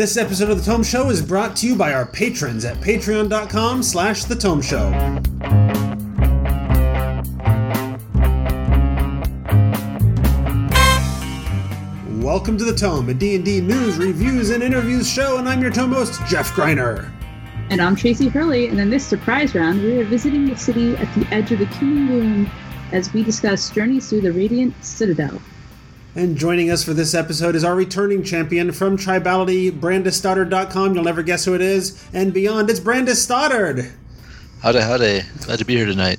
This episode of The Tome Show is brought to you by our patrons at patreon.com/thetomeshow. Welcome to The Tome, a D&D news, reviews, and interviews show, and I'm your Tome host, Jeff Greiner. And I'm Tracy Hurley, and in this surprise round, we are visiting the city at the edge of the Keening Gloom as we discuss Journeys Through the Radiant Citadel. And joining us for this episode is our returning champion from Tribality, BrandesStoddard.com. You'll never guess who it is. And beyond, it's Brandes Stoddard. Howdy, howdy. Glad to be here tonight.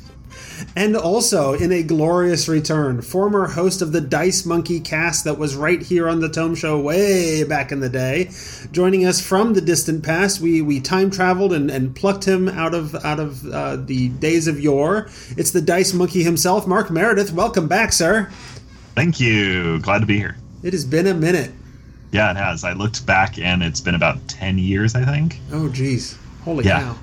And also, in a glorious return, former host of the Dice Monkey cast that was right here on The Tome Show way back in the day. Joining us from the distant past, we time-traveled and plucked him out of the days of yore. It's the Dice Monkey himself, Mark Meredith. Welcome back, sir. Thank you. Glad to be here. It has been a minute. Yeah, it has. I looked back, and it's been about 10 years, I think. Oh, geez. Holy cow.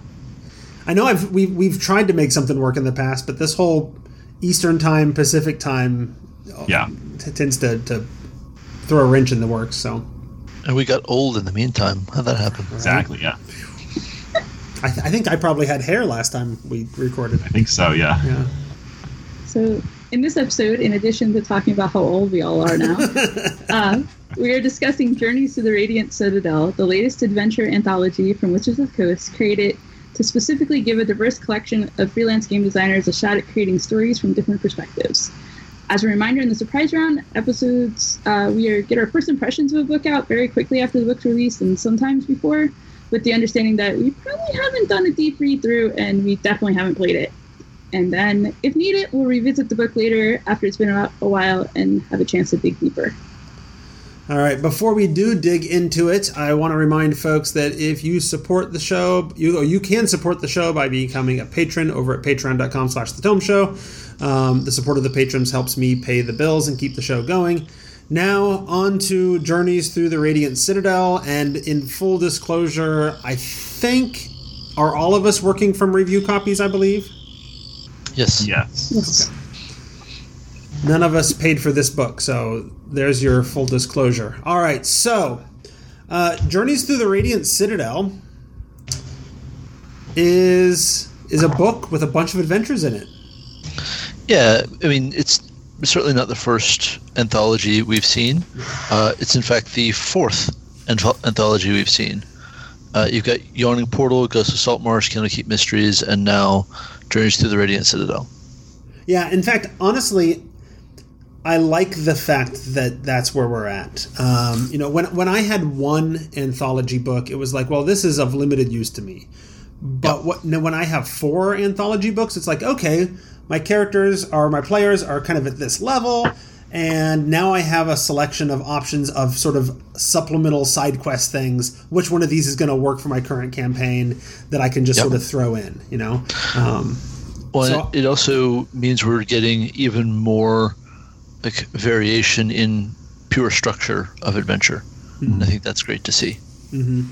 I know we've tried to make something work in the past, but this whole Eastern time, Pacific time tends to throw a wrench in the works. So. And we got old in the meantime. How'd that happen? Right. Exactly, yeah. I think I probably had hair last time we recorded. I think so, yeah. So in this episode, in addition to talking about how old we all are now, we are discussing Journeys to the Radiant Citadel, the latest adventure anthology from Wizards of the Coast, created to specifically give a diverse collection of freelance game designers a shot at creating stories from different perspectives. As a reminder, in the surprise round episodes, we get our first impressions of a book out very quickly after the book's release and sometimes before, with the understanding that we probably haven't done a deep read through and we definitely haven't played it. And then, if needed, we'll revisit the book later after it's been out a while and have a chance to dig deeper. All right, before we do dig into it, I want to remind folks that if you support the show, you can support the show by becoming a patron over at patreon.com/thetomeshow. The support of the patrons helps me pay the bills and keep the show going. Now, on to Journeys Through the Radiant Citadel, and in full disclosure, I think, are all of us working from review copies, I believe? Yes. Okay. None of us paid for this book, so there's your full disclosure. All right, so Journeys Through the Radiant Citadel is a book with a bunch of adventures in it. Yeah, I mean, it's certainly not the first anthology we've seen. It's, in fact, the fourth anthology we've seen. You've got Yawning Portal, Ghosts of Saltmarsh, Candlekeep Mysteries, and now Journeys Through the Radiant Citadel. Yeah, in fact, honestly, I like the fact that that's where we're at. When I had one anthology book, it was like, well, this is of limited use to me. But when I have four anthology books, it's like, okay, my players are kind of at this level, and now I have a selection of options of sort of supplemental side quest things. Which one of these is going to work for my current campaign that I can just sort of throw in, you know? It also means we're getting even more like variation in pure structure of adventure. Mm-hmm. And I think that's great to see. Mm-hmm.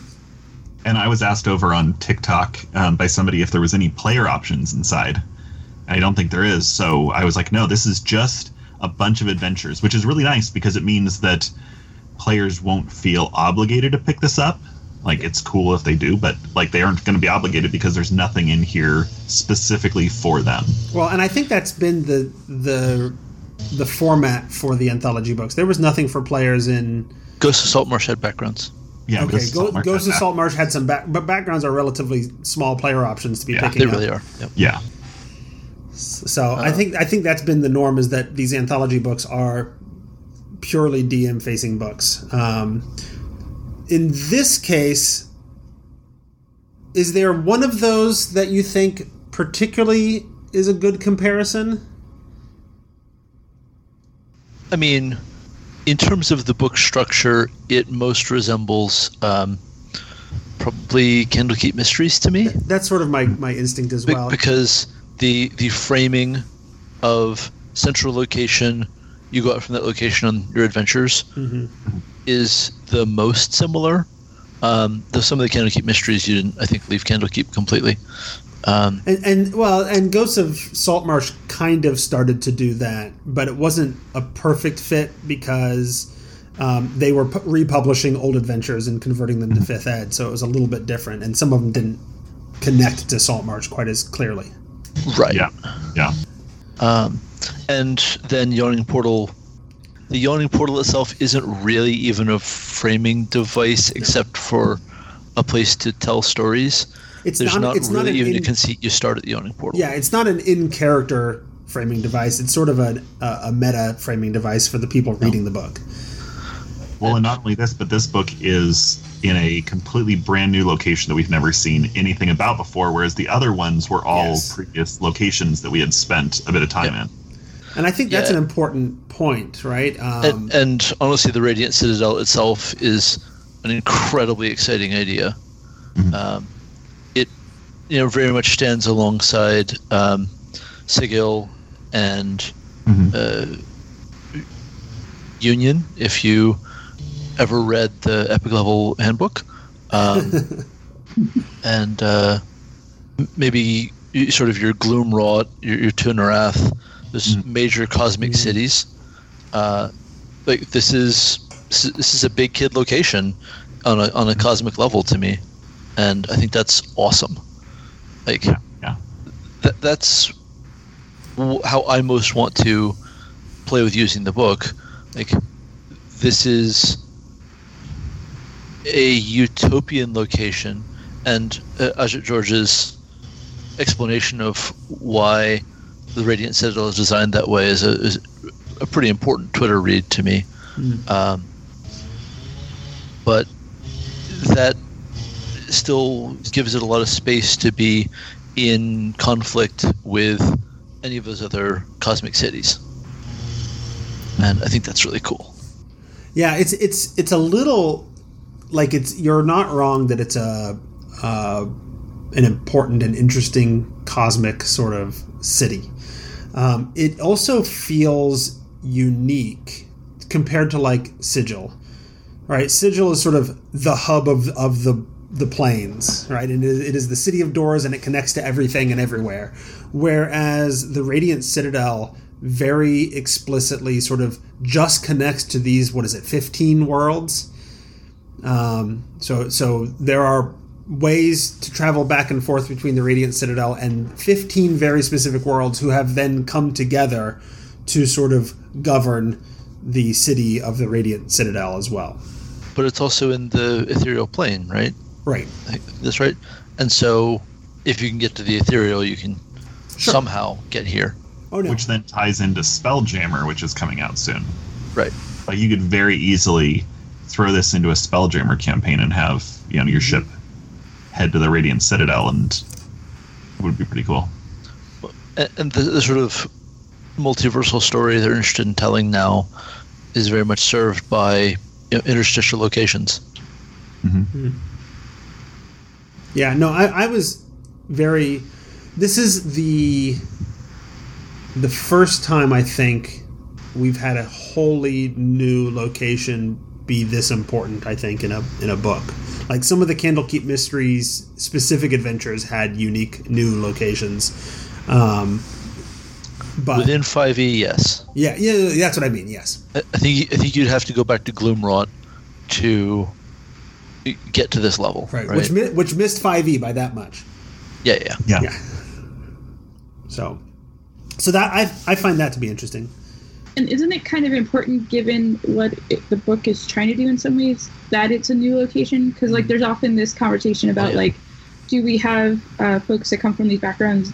And I was asked over on TikTok by somebody if there was any player options inside. I don't think there is. So I was like, no, this is just a bunch of adventures, which is really nice because it means that players won't feel obligated to pick this up. Like, it's cool if they do, but like they aren't going to be obligated because there's nothing in here specifically for them. Well, and I think that's been the format for the anthology books. There was nothing for players in Ghosts of Saltmarsh had backgrounds. Yeah, okay. Ghosts of Saltmarsh had some but backgrounds are relatively small player options to be picking up. They really are. Yep. Yeah. So I think that's been the norm, is that these anthology books are purely DM facing books. In this case, is there one of those that you think particularly is a good comparison? I mean, in terms of the book structure, it most resembles probably Candlekeep Mysteries to me. That's sort of my instinct as well. Because the framing of central location, you go out from that location on your adventures, mm-hmm. is the most similar. Though some of the Candlekeep Mysteries, you didn't, I think, leave Candlekeep completely. And Ghosts of Saltmarsh kind of started to do that, but it wasn't a perfect fit because They were republishing old adventures and converting them to 5th Ed, so it was a little bit different, and some of them didn't connect to Saltmarsh quite as clearly. Right. Yeah. And then Yawning Portal. The Yawning Portal itself isn't really even a framing device except for a place to tell stories. There's not really even a conceit. You start at the Yawning Portal. Yeah, it's not an in-character framing device. It's sort of a meta framing device for the people reading the book. Well, and not only this, but this book is in a completely brand new location that we've never seen anything about before, whereas the other ones were all previous locations that we had spent a bit of time in. And I think that's an important point, right? And honestly, the Radiant Citadel itself is an incredibly exciting idea. Mm-hmm. It, very much stands alongside Sigil and Union. If you ever read the Epic Level Handbook, and maybe sort of your Gloomwrought, your Tunarath. There's major cosmic cities. Like this is a big kid location on a cosmic level to me, and I think that's awesome. Like, that's how I most want to play with using the book. Like, this is a utopian location, and Ajit George's explanation of why the Radiant Citadel is designed that way is a pretty important Twitter read to me. But that still gives it a lot of space to be in conflict with any of those other cosmic cities. And I think that's really cool. Yeah, it's a little like you're not wrong that it's an important and interesting cosmic sort of city. It also feels unique compared to like Sigil, right? Sigil is sort of the hub of the plains, right? And it is the city of doors, and it connects to everything and everywhere. Whereas the Radiant Citadel very explicitly sort of just connects to these, 15 worlds. So there are ways to travel back and forth between the Radiant Citadel and 15 very specific worlds who have then come together to sort of govern the city of the Radiant Citadel as well. But it's also in the Ethereal Plane, right? Right. That's right. And so if you can get to the Ethereal, you can somehow get here. Oh, no. Which then ties into Spelljammer, which is coming out soon. Right. Like, you could very easily throw this into a Spelljammer campaign and have, your ship head to the Radiant Citadel, and it would be pretty cool. And the sort of multiversal story they're interested in telling now is very much served by interstitial locations. Mm-hmm. Yeah, no, I was very... This is the first time, I think, we've had a wholly new location be this important, I think, in a book. Like, some of the Candlekeep Mysteries specific adventures had unique new locations. But within 5e, yes. Yeah, that's what I mean, yes. I think you'd have to go back to Gloomwrought to get to this level. Right? Which missed 5e by that much. Yeah. So that I find that to be interesting. And isn't it kind of important, given what the book is trying to do in some ways, that it's a new location? Because, like, there's often this conversation about, like, do we have folks that come from these backgrounds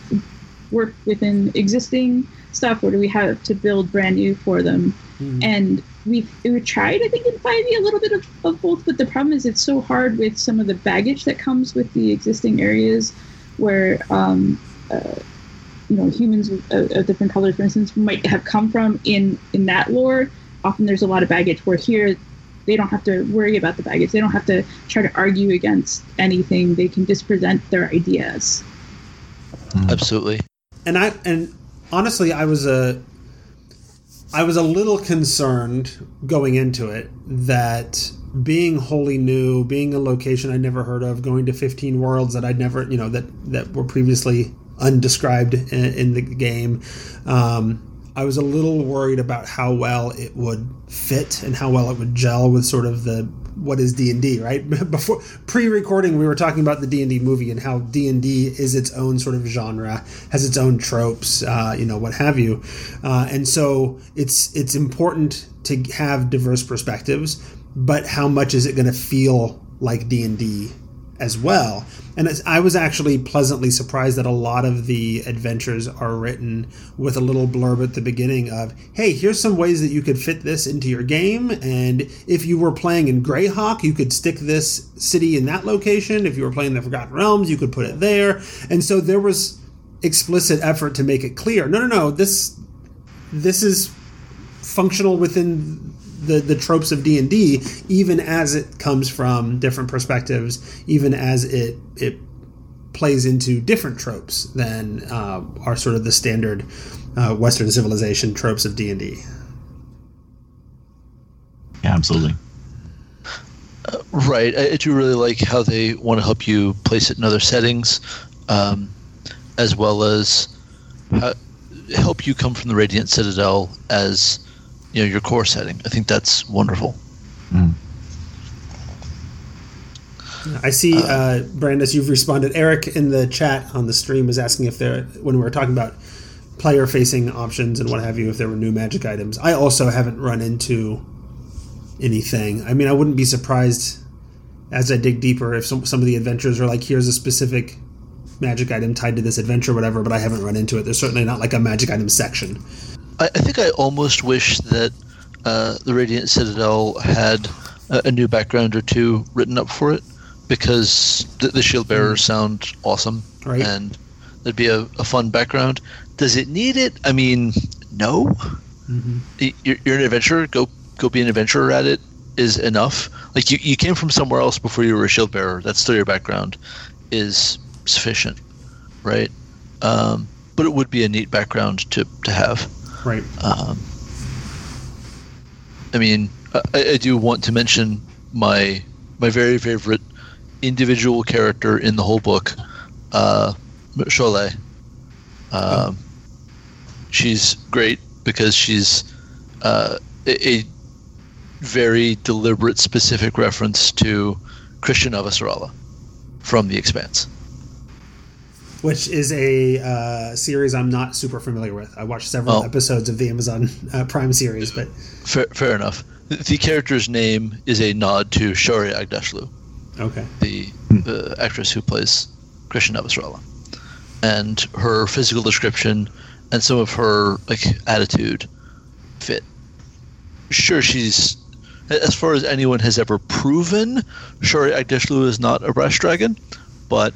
work within existing stuff, or do we have to build brand new for them? Mm-hmm. And we tried, I think, in 5e a little bit of both, but the problem is it's so hard with some of the baggage that comes with the existing areas where... humans of different colors, for instance, might have come from in that lore. Often there's a lot of baggage, where here they don't have to worry about the baggage. They don't have to try to argue against anything. They can just present their ideas. Absolutely. And honestly, I was a little concerned going into it that being wholly new, being a location I'd never heard of, going to 15 worlds that I'd never, that were previously undescribed in the game, I was a little worried about how well it would fit and how well it would gel with sort of the what is D&D, right? Before pre-recording, we were talking about the D&D movie and how D&D is its own sort of genre, has its own tropes, what have you. And so it's important to have diverse perspectives, but how much is it going to feel like D&D as well? And I was actually pleasantly surprised that a lot of the adventures are written with a little blurb at the beginning of, hey, here's some ways that you could fit this into your game. And if you were playing in Greyhawk, you could stick this city in that location. If you were playing the Forgotten Realms, you could put it there. And so there was explicit effort to make it clear. No, this is functional within the tropes of D&D, even as it comes from different perspectives, even as it plays into different tropes than are sort of the standard Western civilization tropes of D&D. Yeah, absolutely. Right. I do really like how they want to help you place it in other settings, as well as help you come from the Radiant Citadel as your core setting. I think that's wonderful. Mm. I see, Brandes, you've responded. Eric in the chat on the stream was asking if there, when we were talking about player-facing options and what have you, if there were new magic items. I also haven't run into anything. I mean, I wouldn't be surprised as I dig deeper if some of the adventures are like, here's a specific magic item tied to this adventure or whatever, but I haven't run into it. There's certainly not like a magic item section. I think I almost wish that the Radiant Citadel had a new background or two written up for it, because the shield bearers sound awesome, right? And that'd be a fun background. Does it need it? I mean, no. Mm-hmm. You're an adventurer. Go be an adventurer at it is enough. Like you came from somewhere else before you were a shield bearer. That's still your background is sufficient, right? But it would be a neat background to have. Right. I do want to mention my very favorite individual character in the whole book, Cholet. She's great because she's a very deliberate, specific reference to Christian Avasarala from The Expanse, which is a series I'm not super familiar with. I watched several episodes of the Amazon Prime series, but fair enough. The character's name is a nod to Shohreh Aghdashloo, okay, the actress who plays Christian Avasarala, and her physical description and some of her attitude fit. Sure, she's, as far as anyone has ever proven, Shohreh Aghdashloo is not a brash dragon, but.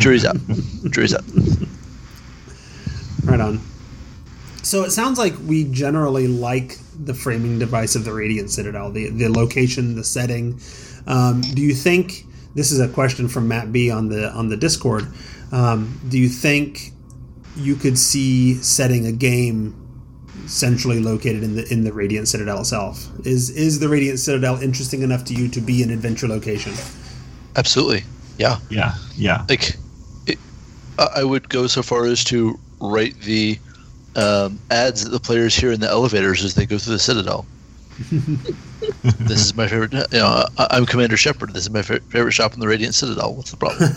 Jury's out. Right on. So it sounds like we generally like the framing device of the Radiant Citadel, the location, the setting. Do you think, this is a question from Matt B on the Discord, do you think you could see setting a game centrally located in the Radiant Citadel itself? Is the Radiant Citadel interesting enough to you to be an adventure location? Absolutely. Yeah. I would go so far as to write the ads that the players hear in the elevators as they go through the Citadel. This is my favorite. I'm Commander Shepard. This is my favorite shop in the Radiant Citadel. What's the problem?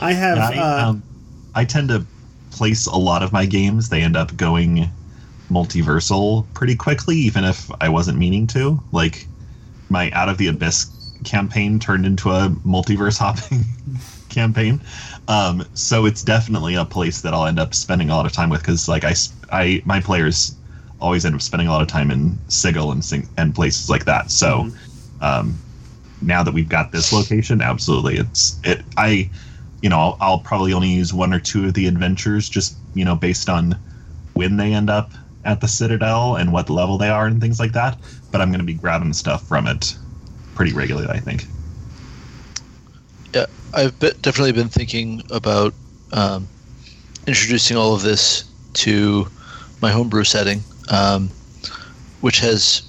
I have. I tend to place a lot of my games. They end up going multiversal pretty quickly, even if I wasn't meaning to. Like my Out of the Abyss campaign turned into a multiverse hopping campaign, so it's definitely a place that I'll end up spending a lot of time with, because my players always end up spending a lot of time in Sigil and places like that. So mm-hmm. Now that we've got this location, absolutely, I'll probably only use one or two of the adventures, just based on when they end up at the Citadel and what level they are and things like that, but I'm going to be grabbing stuff from it pretty regularly, I think. Yeah, I've definitely been thinking about introducing all of this to my homebrew setting, which has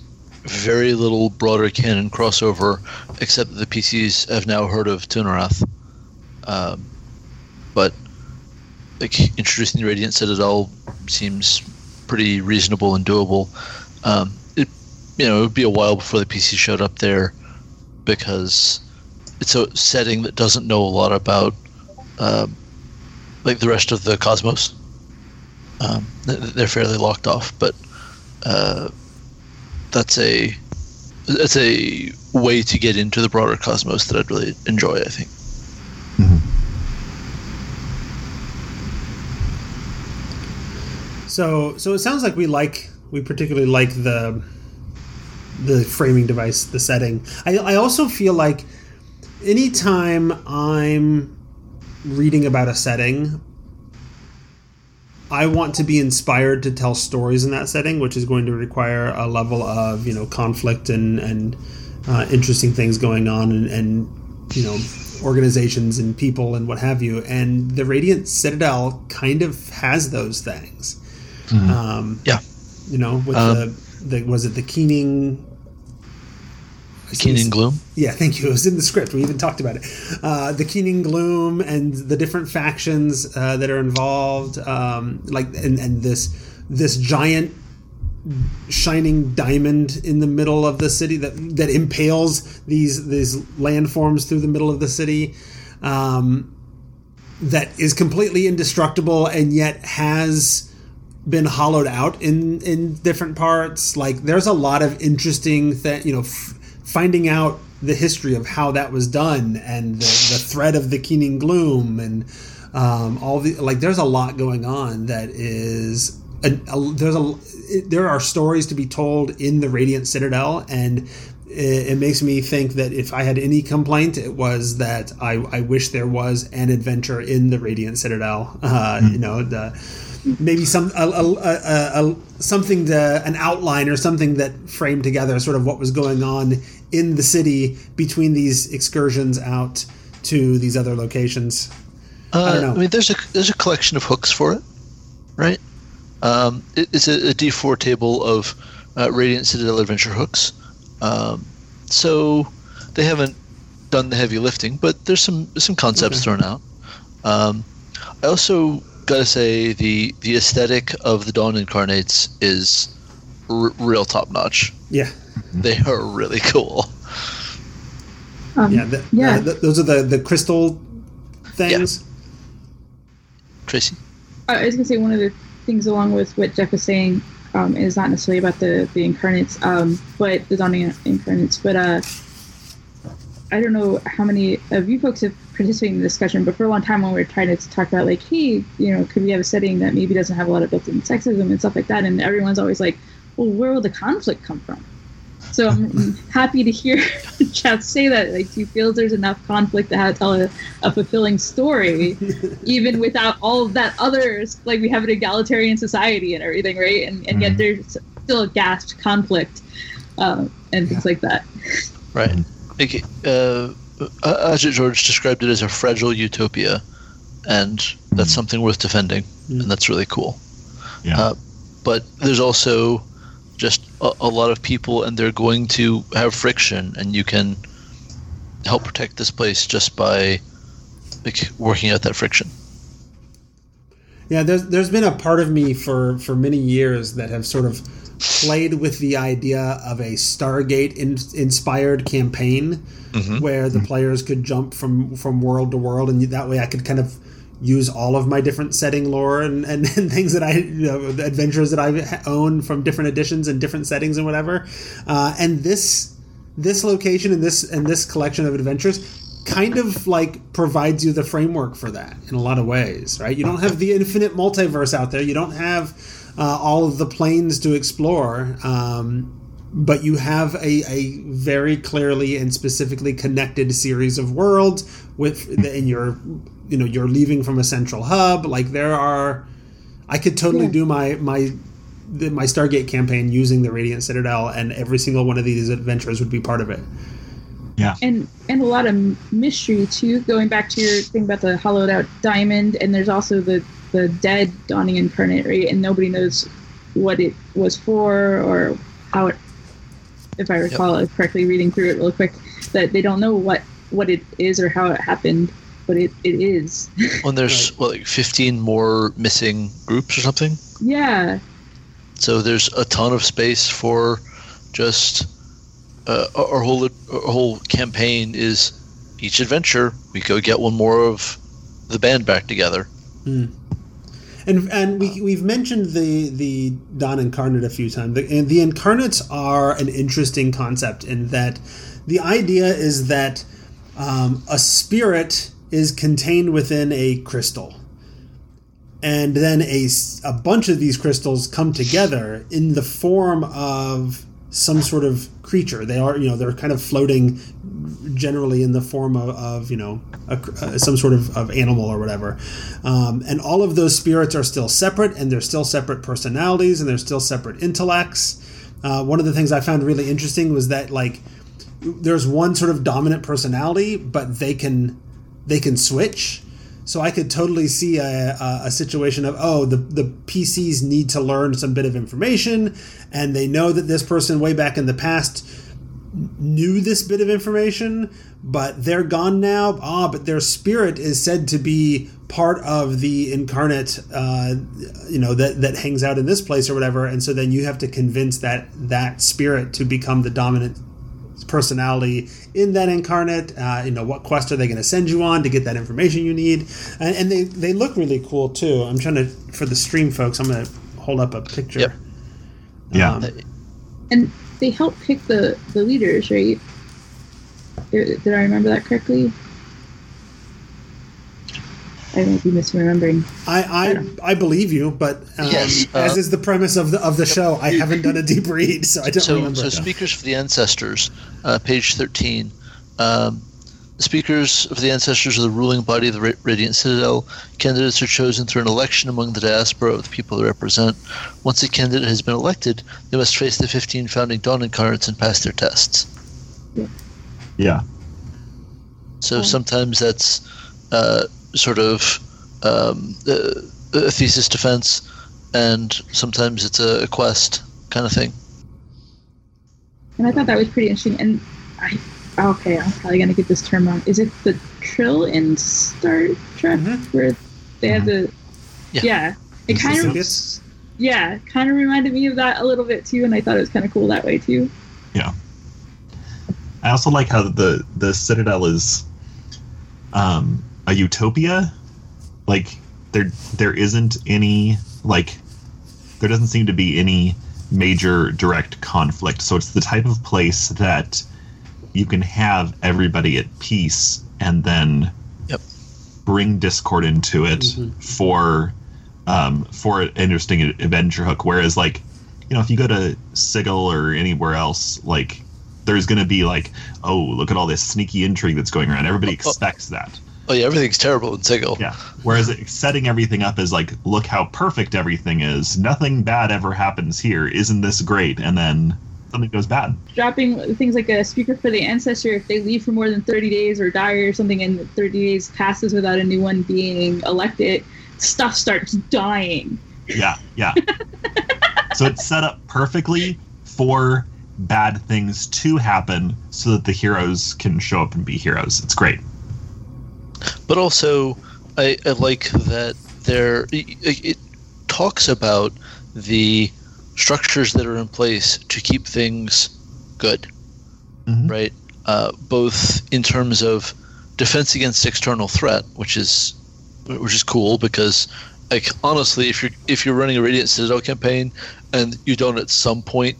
very little broader canon crossover, except that the PCs have now heard of Tunarath. But like introducing the Radiant Citadel seems pretty reasonable and doable. It would be a while before the PC showed up there because it's a setting that doesn't know a lot about like the rest of the cosmos. They're fairly locked off, but that's a way to get into the broader cosmos that I'd really enjoy, I think. Mm-hmm. So it sounds like we particularly like the framing device, the setting. I also feel like anytime I'm reading about a setting, I want to be inspired to tell stories in that setting, which is going to require a level of, conflict and interesting things going on and organizations and people and what have you. And the Radiant Citadel kind of has those things. Mm-hmm. Was it the Keening Gloom? Yeah, thank you. It was in the script. We even talked about it. The Keening Gloom and the different factions that are involved, this giant shining diamond in the middle of the city that impales these landforms through the middle of the city, that is completely indestructible and yet has been hollowed out in different parts. Like, there's a lot of interesting finding out the history of how that was done and the thread of the Keening Gloom and there's a lot going on that is there are stories to be told in the Radiant Citadel, and it makes me think that if I had any complaint, it was that I wish there was an adventure in the Radiant Citadel. Mm-hmm. Maybe an outline or something that framed together sort of what was going on in the city between these excursions out to these other locations. I don't know. There's a collection of hooks for it, right? It's a D4 table of Radiant Citadel adventure hooks. So they haven't done the heavy lifting, but there's some concepts thrown out. I also gotta say the aesthetic of the Dawn Incarnates is real top notch. Yeah, they are really cool. Those are the crystal things. Yeah. Tracy, I was gonna say one of the things along with what Jeff was saying is not necessarily about the Incarnates, but the Dawn Incarnates. But I don't know how many of you folks have participated in the discussion, but for a long time when we were trying to talk about, like, hey, could we have a setting that maybe doesn't have a lot of built-in sexism and stuff like that? And everyone's always like, well, where will the conflict come from? So I'm happy to hear Jeff say that. Like, he feels there's enough conflict to tell a fulfilling story, even without all of that others. Like, we have an egalitarian society and everything, right? And yet there's still a gasped conflict and things like that. Right. Ajit George described it as a fragile utopia, and that's something worth defending, and that's really cool. Yeah. But there's also just a lot of people, and they're going to have friction, and you can help protect this place just by working out that friction. Yeah, there's been a part of me for many years that have sort of played with the idea of a Stargate-inspired campaign, where the players could jump from world to world, and that way I could kind of use all of my different setting lore and things that I, adventures that I own from different editions and different settings and whatever. And this location and this collection of adventures kind of like provides you the framework for that in a lot of ways, right? You don't have the infinite multiverse out there. You don't have all of the planes to explore, but you have a very clearly and specifically connected series of worlds and you're leaving from a central hub. Like, I could totally do my Stargate campaign using the Radiant Citadel, and every single one of these adventures would be part of it. Yeah. And a lot of mystery too, going back to your thing about the hollowed out diamond, and there's also the dead Dawning Incarnate, right? And nobody knows what it was for or how it, if I recall correctly, reading through it real quick, that they don't know what it is or how it happened. but it is. When there's right. Like 15 more missing groups or something? Yeah. So there's a ton of space for just our whole campaign is each adventure we go get one more of the band back together. Mm. And we've mentioned the Dawn Incarnate a few times. And the Incarnates are an interesting concept in that the idea is that a spirit is contained within a crystal. And then a bunch of these crystals come together in the form of some sort of creature. They are, they're kind of floating generally in the form of some sort of animal or whatever. And all of those spirits are still separate, and they're still separate personalities, and they're still separate intellects. One of the things I found really interesting was that, like, there's one sort of dominant personality, but they can switch. So I could totally see a situation of, the PCs need to learn some bit of information, and they know that this person way back in the past knew this bit of information, but they're gone now. But their spirit is said to be part of the Incarnate, that hangs out in this place or whatever. And so then you have to convince that spirit to become the dominant personality in that Incarnate. What quest are they going to send you on to get that information you need? And they look really cool too. I'm trying to, for the stream folks, I'm going to hold up a picture. Yep. Yeah. And they help pick the leaders, right? Did I remember that correctly? I might be misremembering. I believe you, but yes, as is the premise of the show, I haven't done a deep read, so I don't remember. So Speakers for the Ancestors, page 13. The Speakers of the Ancestors are the ruling body of the Radiant Citadel. Candidates are chosen through an election among the diaspora of the people they represent. Once a candidate has been elected, they must face the 15 founding Dawn Incarnates and pass their tests. Yeah. So sometimes that's... sort of a thesis defense, and sometimes it's a quest kind of thing. And I thought that was pretty interesting. And I'm probably going to get this term wrong. Is it the Trill in Star Trek where they have the... Yeah. It kind of reminded me of that a little bit too, and I thought it was kind of cool that way too. Yeah. I also like how the Citadel is... a utopia, like there isn't any, like, there doesn't seem to be any major direct conflict. So it's the type of place that you can have everybody at peace and then bring discord into it for an interesting adventure hook. Whereas, like, if you go to Sigil or anywhere else, like, there's going to be like, look at all this sneaky intrigue that's going around. Everybody expects that. Oh yeah, everything's terrible in Sigil. Yeah. Whereas setting everything up is like, look how perfect everything is. Nothing bad ever happens here. Isn't this great? And then something goes bad. Dropping things like a Speaker for the Ancestor, if they leave for more than 30 days or die or something, and 30 days passes without a new one being elected, stuff starts dying. Yeah. So it's set up perfectly for bad things to happen so that the heroes can show up and be heroes. It's great. But also, I like that it talks about the structures that are in place to keep things good, right? Both in terms of defense against external threat, which is cool because, like, honestly, if you're running a Radiant Citadel campaign and you don't at some point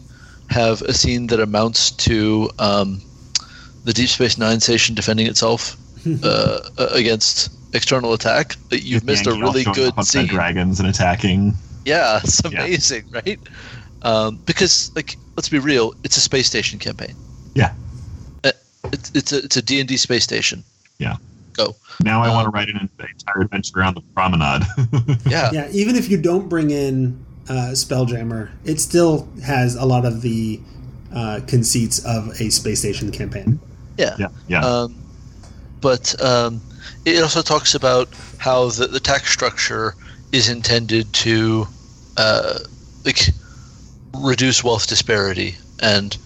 have a scene that amounts to the Deep Space Nine station defending itself. Against external attack, you've missed a really good scene. Dragons and attacking. Yeah, it's amazing, right? Because, like, let's be real, it's a space station campaign. Yeah, it's a D&D space station. Yeah. Go. Now I want to write an entire adventure around the promenade. Yeah. Even if you don't bring in Spelljammer, it still has a lot of the conceits of a space station campaign. Yeah. But it also talks about how the tax structure is intended to reduce wealth disparity and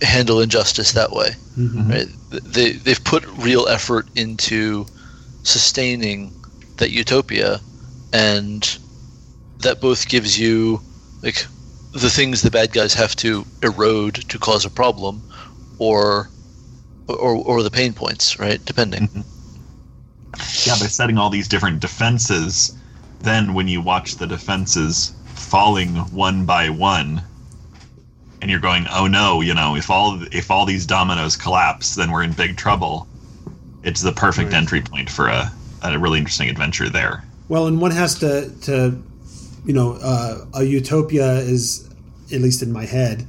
handle injustice that way. Right? They've put real effort into sustaining that utopia, and that both gives you like the things the bad guys have to erode to cause a problem, or the pain points, right? Depending. Mm-hmm. Yeah, they're setting all these different defenses. Then when you watch the defenses falling one by one, and you're going, oh no, you know, if all these dominoes collapse, then we're in big trouble. It's the perfect entry point for a really interesting adventure there. Well, and one has to you know, a utopia is, at least in my head,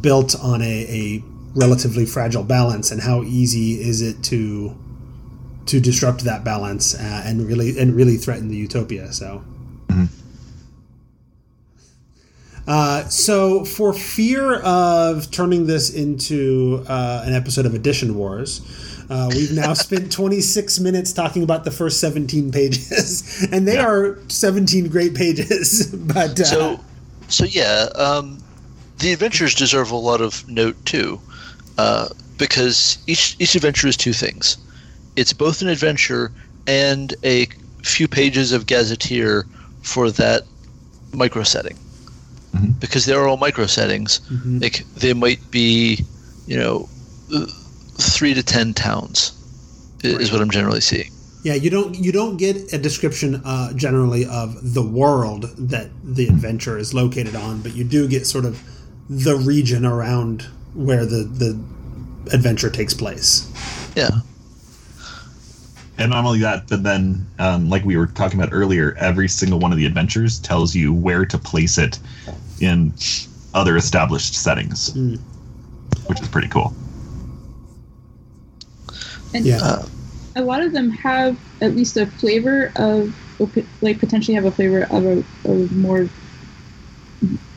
built on a relatively fragile balance, and how easy is it to disrupt that balance and really threaten the utopia. So, so for fear of turning this into an episode of Edition Wars, we've now spent 26 minutes talking about the first 17 pages, and they are 17 great pages. But the adventures deserve a lot of note too, because each adventure is two things. It's both an adventure and a few pages of gazetteer for that micro setting, because they're all micro settings. Mm-hmm. Like they might be, you know, 3 to 10 towns is what I'm generally seeing. Yeah, you don't get a description generally of the world that the adventure is located on, but you do get sort of the region around where the adventure takes place. Yeah. And not only that, but then, like we were talking about earlier, every single one of the adventures tells you where to place it in other established settings, which is pretty cool. And a lot of them have at least a flavor of, like, potentially have a flavor of a more,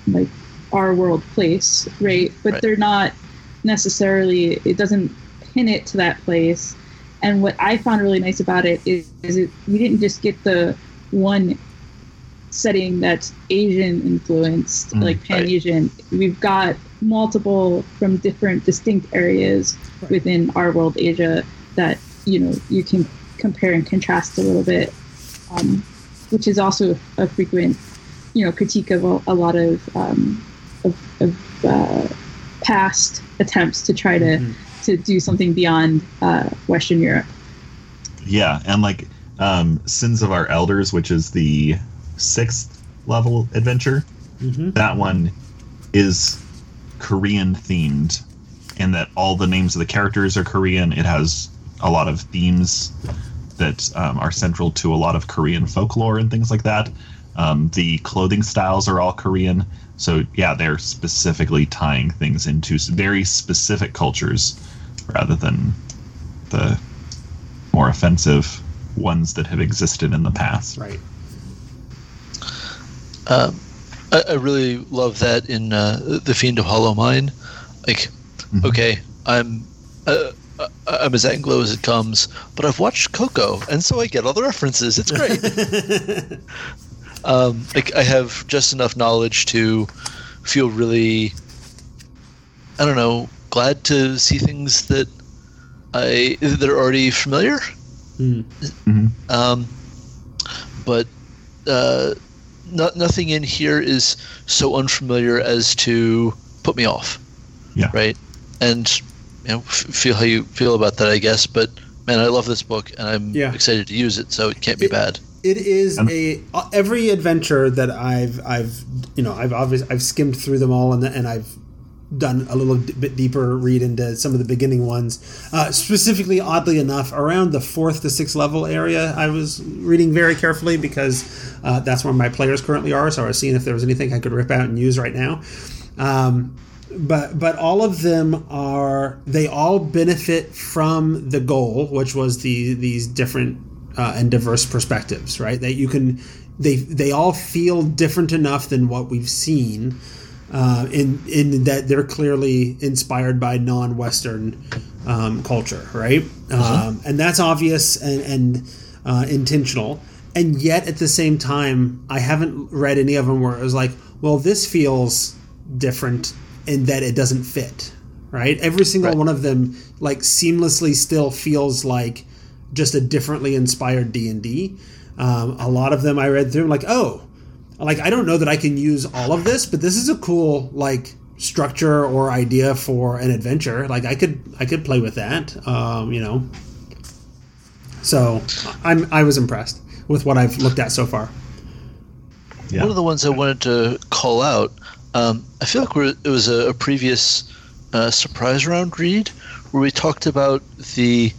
like, our world place, right? But they're not necessarily, it doesn't pin it to that place. And what I found really nice about it is we didn't just get the one setting that's Asian influenced, like Pan-Asian. We've got multiple from different distinct areas within our world, Asia, that, you know, you can compare and contrast a little bit, which is also a frequent, you know, critique of a lot of past attempts to try to do something beyond Western Europe. Yeah, and like Sins of Our Elders, which is the 6th level adventure, that one is Korean themed, and that all the names of the characters are Korean. It has a lot of themes that are central to a lot of Korean folklore and things like that. The clothing styles are all Korean. So, yeah, they're specifically tying things into very specific cultures rather than the more offensive ones that have existed in the past. Right. I really love that in The Fiend of Hollow Mine. Like, okay, I'm as Anglo as it comes, but I've watched Coco, and so I get all the references. It's great. Like I have just enough knowledge to feel really, I don't know, glad to see things that are already familiar. But nothing in here is so unfamiliar as to put me off. Yeah. Right. And you know, feel how you feel about that, I guess. But man, I love this book, and I'm excited to use it. So it can't be bad. It is every adventure that I've skimmed through them all, and I've done a little bit deeper read into some of the beginning ones. Specifically, oddly enough, around the 4th to 6th level area, I was reading very carefully because that's where my players currently are. So I was seeing if there was anything I could rip out and use right now. But all of them all benefit from the goal, which was these different. And diverse perspectives, right? That you can, they all feel different enough than what we've seen, in that they're clearly inspired by non-Western culture, right? And that's obvious and intentional. And yet, at the same time, I haven't read any of them where it was like, well, this feels different in that it doesn't fit, right? Every single one of them, like, seamlessly still feels like just a differently inspired D&D. A lot of them I read through, like, oh, like, I don't know that I can use all of this, but this is a cool, like, structure or idea for an adventure. Like, I could play with that, you know. So I was impressed with what I've looked at so far. Yeah. One of the ones I wanted to call out, I feel like it was a previous surprise round read where we talked about the,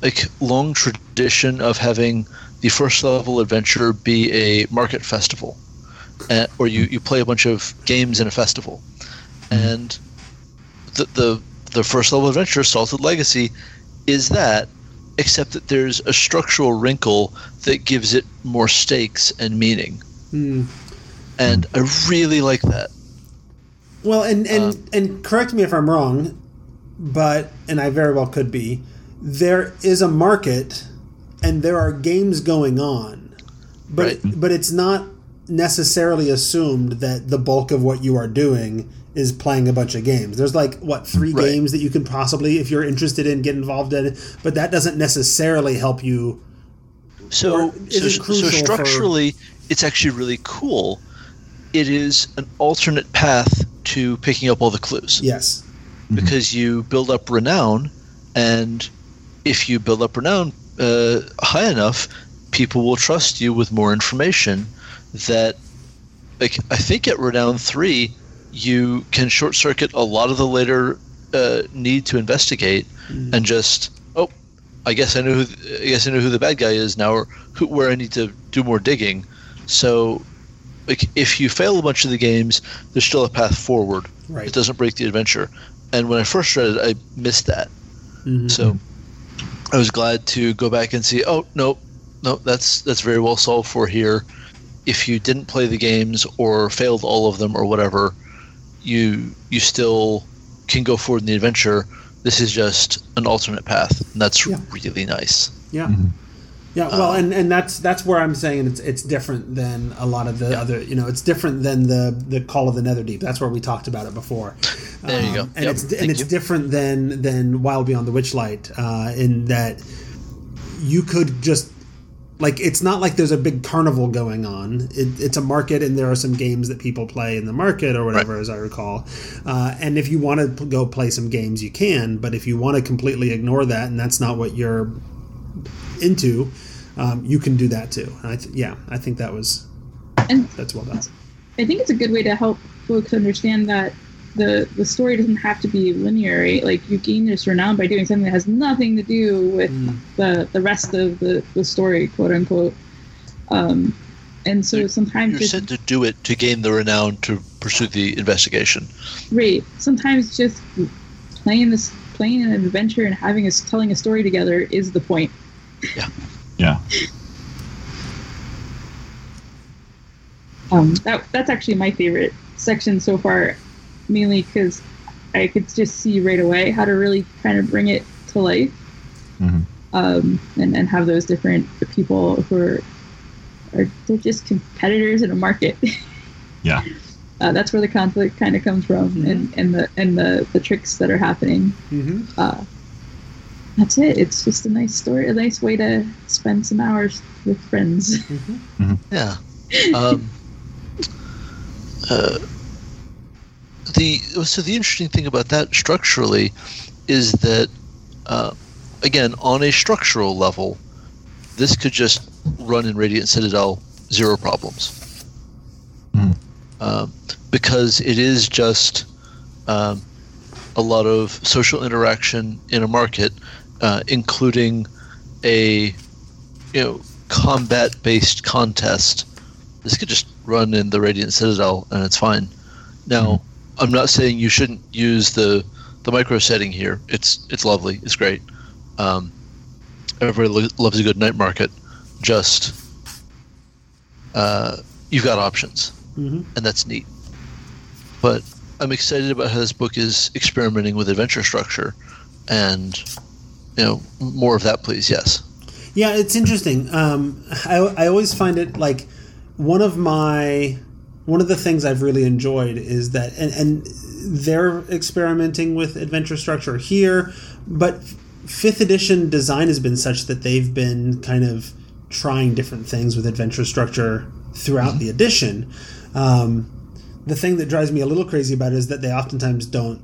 like, long tradition of having the first level adventure be a market festival, or you play a bunch of games in a festival. And the first level adventure, Salted Legacy, is that, except that there's a structural wrinkle that gives it more stakes and meaning. Mm. And I really like that. Well, and correct me if I'm wrong, but, and I very well could be, there is a market and there are games going on, but right. But it's not necessarily assumed that the bulk of what you are doing is playing a bunch of games. There's like, what, 3 right. games that you can possibly, if you're interested in, get involved in, but that doesn't necessarily help you. So structurally, it's actually really cool. It is an alternate path to picking up all the clues. Yes. Because you build up renown, and if you build up renown high enough, people will trust you with more information that, like, I think at Renown 3, you can short-circuit a lot of the later need to investigate and just, oh, I guess I know who the bad guy is now, or where I need to do more digging. So, like, if you fail a bunch of the games, there's still a path forward. Right. It doesn't break the adventure. And when I first read it, I missed that. Mm-hmm. So I was glad to go back and see, oh, no, that's very well solved for here. If you didn't play the games or failed all of them or whatever, you still can go forward in the adventure. This is just an alternate path, and that's really nice. Yeah. Mm-hmm. Yeah, well, and that's where I'm saying it's different than a lot of the other, you know, it's different than the Call of the Netherdeep. That's where we talked about it before. There you go. And yep. it's different than Wild Beyond the Witchlight in that you could just, like, it's not like there's a big carnival going on. It's a market, and there are some games that people play in the market or whatever, right. as I recall. And if you want to go play some games, you can. But if you want to completely ignore that, and that's not what you're into, you can do that too. And I think that was that's well done. I think it's a good way to help folks understand that the story doesn't have to be linear. Right? Like, you gain this renown by doing something that has nothing to do with the rest of the story, quote unquote. And so sometimes you're set to do it to gain the renown to pursue the investigation. Right. Sometimes just playing an adventure and telling a story together is the point. Yeah. That's actually my favorite section so far, mainly because I could just see right away how to really kind of bring it to life, and have those different people who are they're just competitors in a market. Yeah. That's where the conflict kind of comes from, and the tricks that are happening. Mm-hmm. That's it. It's just a nice story, a nice way to spend some hours with friends. Mm-hmm. Mm-hmm. Yeah. The interesting thing about that structurally is that, again, on a structural level, this could just run in Radiant Citadel, zero problems, because it is just a lot of social interaction in a market. Including a combat-based contest. This could just run in the Radiant Citadel, and it's fine. Now, I'm not saying you shouldn't use the micro setting here. It's lovely. It's great. Everybody loves a good night market. Just you've got options, and that's neat. But I'm excited about how this book is experimenting with adventure structure, and more of that, please. Yes. Yeah, it's interesting. I always find it, like, one of the things I've really enjoyed is that, and they're experimenting with adventure structure here, but 5th edition design has been such that they've been kind of trying different things with adventure structure throughout the edition. The thing that drives me a little crazy about it is that they oftentimes don't,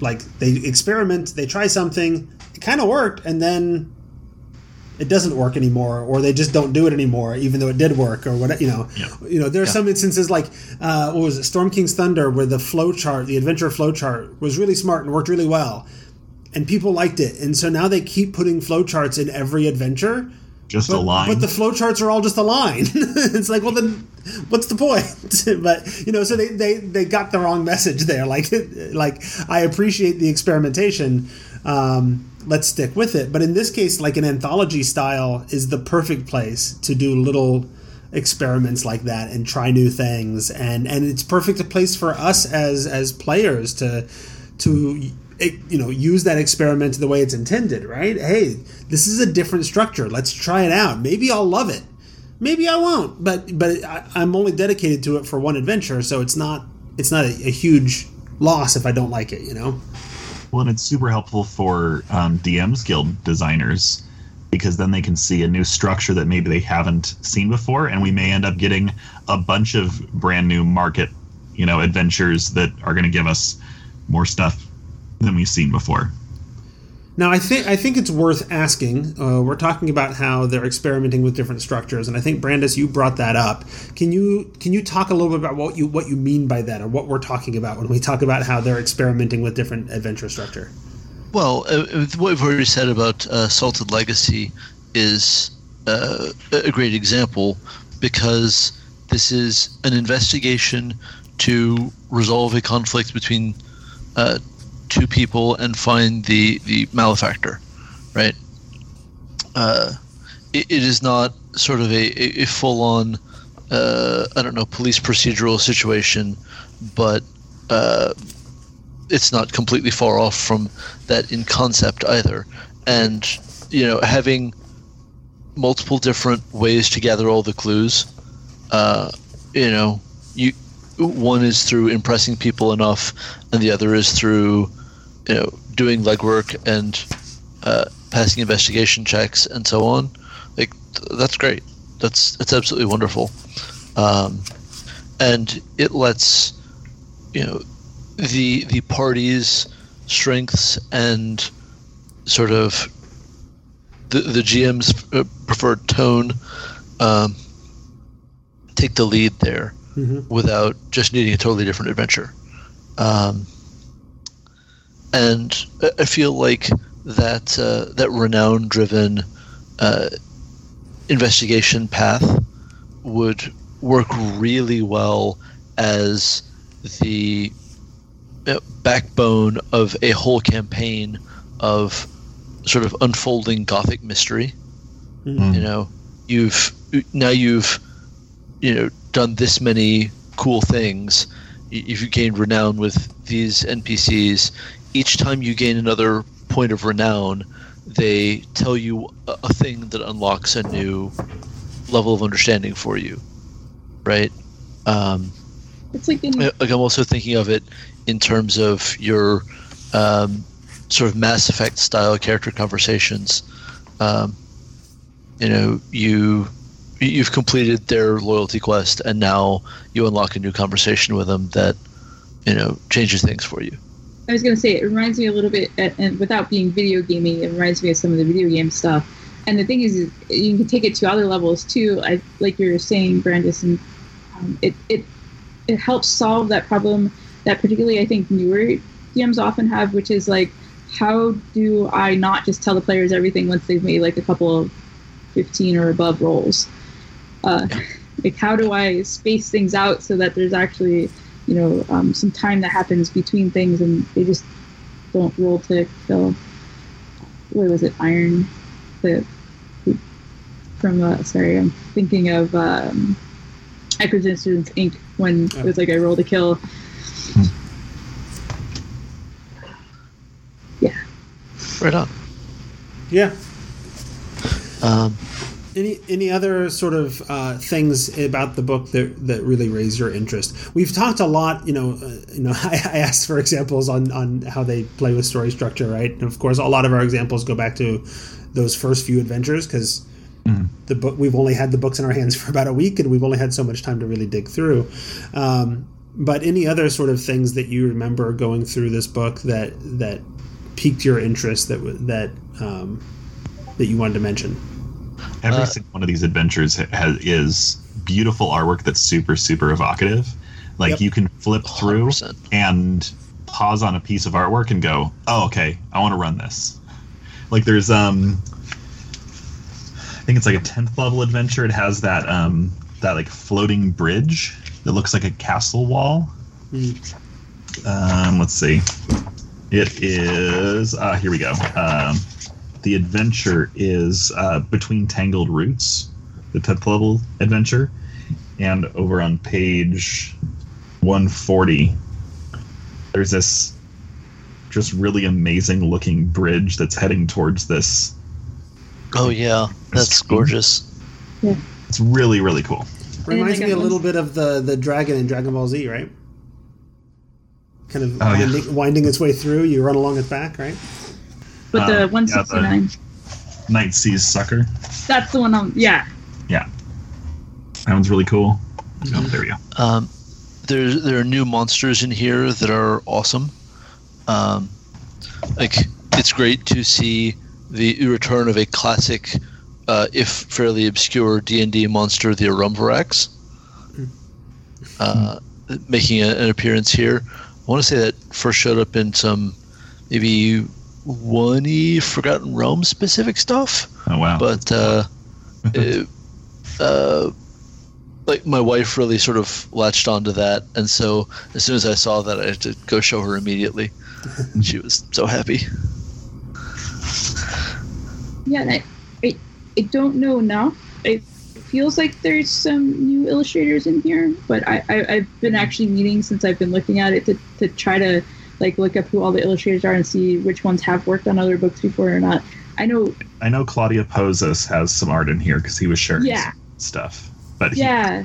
like, they experiment, they try something, it kind of worked, and then it doesn't work anymore, or they just don't do it anymore, even though it did work, or whatever. You know, there are some instances like what was it, Storm King's Thunder, where the flow chart, the adventure flow chart, was really smart and worked really well, and people liked it, and so now they keep putting flow charts in every adventure. A line. But the flowcharts are all just a line. It's like, well, then what's the point? But, you know, so they got the wrong message there. Like I appreciate the experimentation. Let's stick with it. But in this case, like an anthology style is the perfect place to do little experiments like that and try new things. And it's perfect place for us as players to you know, use that experiment the way it's intended, right? Hey, this is a different structure. Let's try it out. Maybe I'll love it. Maybe I won't. But I'm only dedicated to it for one adventure, so it's not a huge loss if I don't like it, you know? Well, and it's super helpful for DMs Guild designers, because then they can see a new structure that maybe they haven't seen before, and we may end up getting a bunch of brand new market, you know, adventures that are going to give us more stuff than we've seen before. Now, I think it's worth asking. We're talking about how they're experimenting with different structures, and I think Brandes, you brought that up. Can you talk a little bit about what you mean by that, or what we're talking about when we talk about how they're experimenting with different adventure structure? Well, what we've already said about Salted Legacy is a great example, because this is an investigation to resolve a conflict between two people and find the malefactor, right? It is not sort of a full-on, police procedural situation, but it's not completely far off from that in concept either. And, you know, having multiple different ways to gather all the clues, one is through impressing people enough, and the other is through, you know, doing legwork and passing investigation checks and so on. Like, that's great. That's absolutely wonderful, and it lets the party's strengths and sort of the GM's preferred tone take the lead there. Mm-hmm. Without just needing a totally different adventure. And I feel like that renown-driven investigation path would work really well as the backbone of a whole campaign of sort of unfolding Gothic mystery. Mm-hmm. You know, you've done this many cool things. If you gained renown with these NPCs, each time you gain another point of renown, they tell you a thing that unlocks a new level of understanding for you, right? It's like I'm also thinking of it in terms of your sort of Mass Effect style character conversations. You've completed their loyalty quest, and now you unlock a new conversation with them that, changes things for you. I was going to say, it reminds me a little bit, and without being video gaming, it reminds me of some of the video game stuff. And the thing is you can take it to other levels too. Like you were saying, Brandes, and it helps solve that problem that particularly I think newer DMs often have, which is like, how do I not just tell the players everything once they've made like a couple of 15 or above rolls? Like, how do I space things out so that there's actually, some time that happens between things and they just don't roll to kill. What was it? Iron. I'm thinking of Acquisitions Inc. when it was like I rolled a kill. Yeah. Right on. Yeah. Any other sort of things about the book that really raise your interest? We've talked a lot, I asked for examples on how they play with story structure, right? And of course, a lot of our examples go back to those first few adventures because the book, we've only had the books in our hands for about a week and we've only had so much time to really dig through. But any other sort of things that you remember going through this book that piqued your interest that you wanted to mention? Every single one of these adventures is beautiful artwork that's super, super evocative. Like you can flip through 100%. And pause on a piece of artwork and go, "Oh, okay, I want to run this." Like there's, I think it's like a 10th level adventure. It has that like floating bridge that looks like a castle wall. Let's see. It is here we go. The adventure is Between Tangled Roots, the 10th level adventure, and over on page 140 there's this just really amazing looking bridge that's heading towards this. Oh yeah, that's gorgeous. Yeah. It's really, really cool. Reminds me a little bit of the dragon in Dragon Ball Z, right? Kind of winding its way through, you run along its back, right? But the 169. The Night Seas Sucker. That's the one on... Yeah. Yeah. That one's really cool. Oh, there we go. There are new monsters in here that are awesome. It's great to see the return of a classic, if fairly obscure, D&D monster, the Arumvirax, making an appearance here. I want to say that first showed up in some... maybe... 1E Forgotten Realms specific stuff. Oh wow! But like my wife really sort of latched onto that, and so as soon as I saw that, I had to go show her immediately. She was so happy. Yeah, and I don't know enough. It feels like there's some new illustrators in here, but I've been actually meaning since I've been looking at it to try to. Like look up who all the illustrators are and see which ones have worked on other books before or not. I know Claudia Pozas has some art in here because he was sharing stuff. But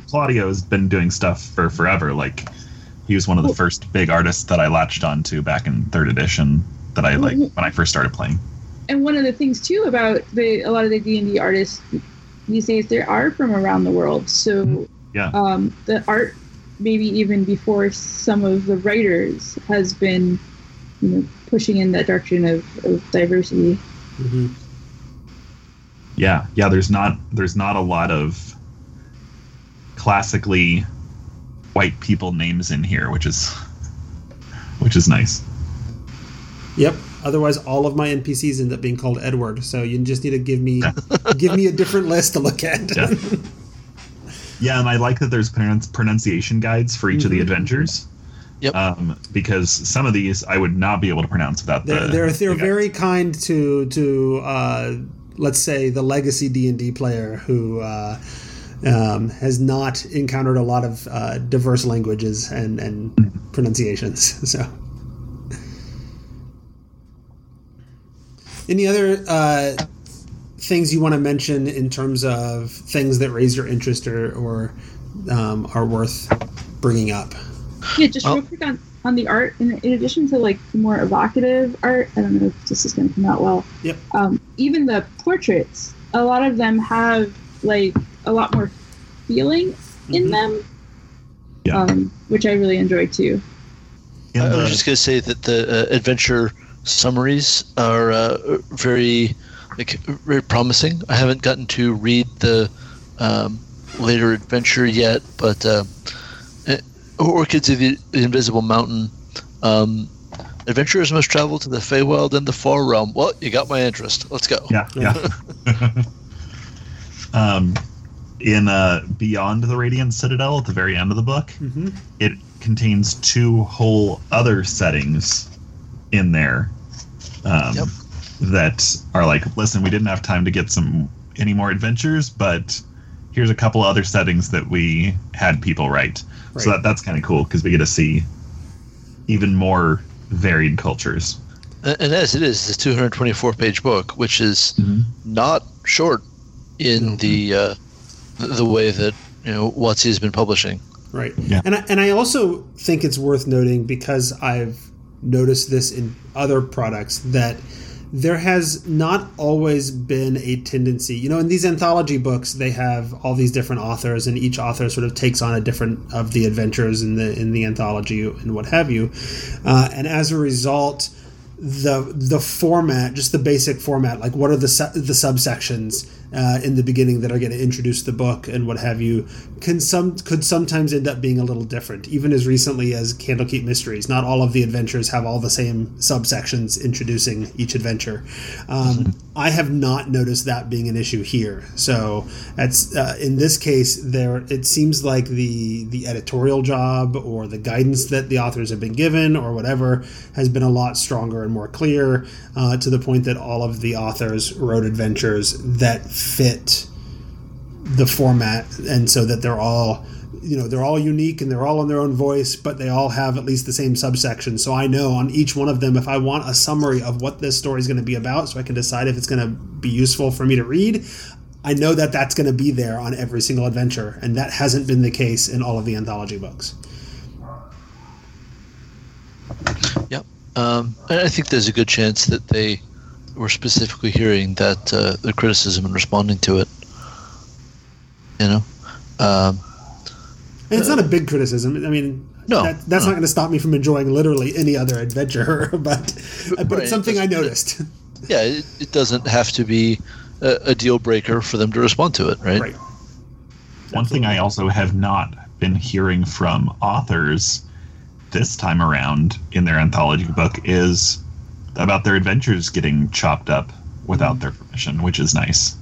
Claudio has been doing stuff for forever. Like he was one of the first big artists that I latched onto back in 3rd edition that I like when I first started playing. And one of the things too about a lot of the D&D artists these days, they are from around the world. So the art. Maybe even before some of the writers has been, pushing in that direction of diversity. Mm-hmm. Yeah. There's not a lot of classically white people names in here, which is nice. Yep. Otherwise, all of my NPCs end up being called Edward. So you just need to give me a different list to look at. Yeah. Yeah, and I like that there's pronunciation guides for each of the adventures. Yep. Because some of these I would not be able to pronounce without they're very kind to let's say the legacy D&D player who has not encountered a lot of diverse languages and pronunciations. So, any other? Things you want to mention in terms of things that raise your interest or are worth bringing up? Yeah, just real quick on the art. In addition to like the more evocative art, I don't know if this is going to come out well. Yep. Even the portraits, a lot of them have like a lot more feeling in them, which I really enjoy too. Yeah, I was just going to say that the adventure summaries are very. Like, very promising. I haven't gotten to read the later adventure yet, but Orchids of the Invisible Mountain, adventurers must travel to the Feywild and the Far Realm. Well, you got my interest. Let's go. Yeah. In Beyond the Radiant Citadel, at the very end of the book, it contains 2 whole other settings in there. That are like, listen, we didn't have time to get any more adventures, but here's a couple other settings that we had people write. Right. So that's kind of cool because we get to see even more varied cultures. And as it is, this 224-page book, which is not short in the way that, you know, WotC has been publishing. Right. Yeah. And I also think it's worth noting, because I've noticed this in other products, that there has not always been a tendency, you know, in these anthology books, they have all these different authors, and each author sort of takes on a different of the adventures in the anthology and what have you. And as a result, the format, just the basic format, like what are the subsections in the beginning that are going to introduce the book and what have you, could sometimes end up being a little different. Even as recently as Candlekeep Mysteries, not all of the adventures have all the same subsections introducing each adventure. I have not noticed that being an issue here. So that's in this case, it seems like the editorial job or the guidance that the authors have been given or whatever has been a lot stronger and more clear, to the point that all of the authors wrote adventures that fit the format, and so that they're all, you know, they're all unique and they're all in their own voice, but they all have at least the same subsection. So I know on each one of them, if I want a summary of what this story is going to be about, so I can decide if it's going to be useful for me to read, I know that that's going to be there on every single adventure, and that hasn't been the case in all of the anthology books. Yep. And I think there's a good chance that they were specifically hearing that the criticism and responding to it, you know. And it's not a big criticism. I mean, that's not going to stop me from enjoying literally any other adventure, but right, it's something I noticed. Yeah, it doesn't have to be a deal breaker for them to respond to it, right? Right. One thing I also have not been hearing from authors this time around in their anthology book is about their adventures getting chopped up without their permission, which is nice.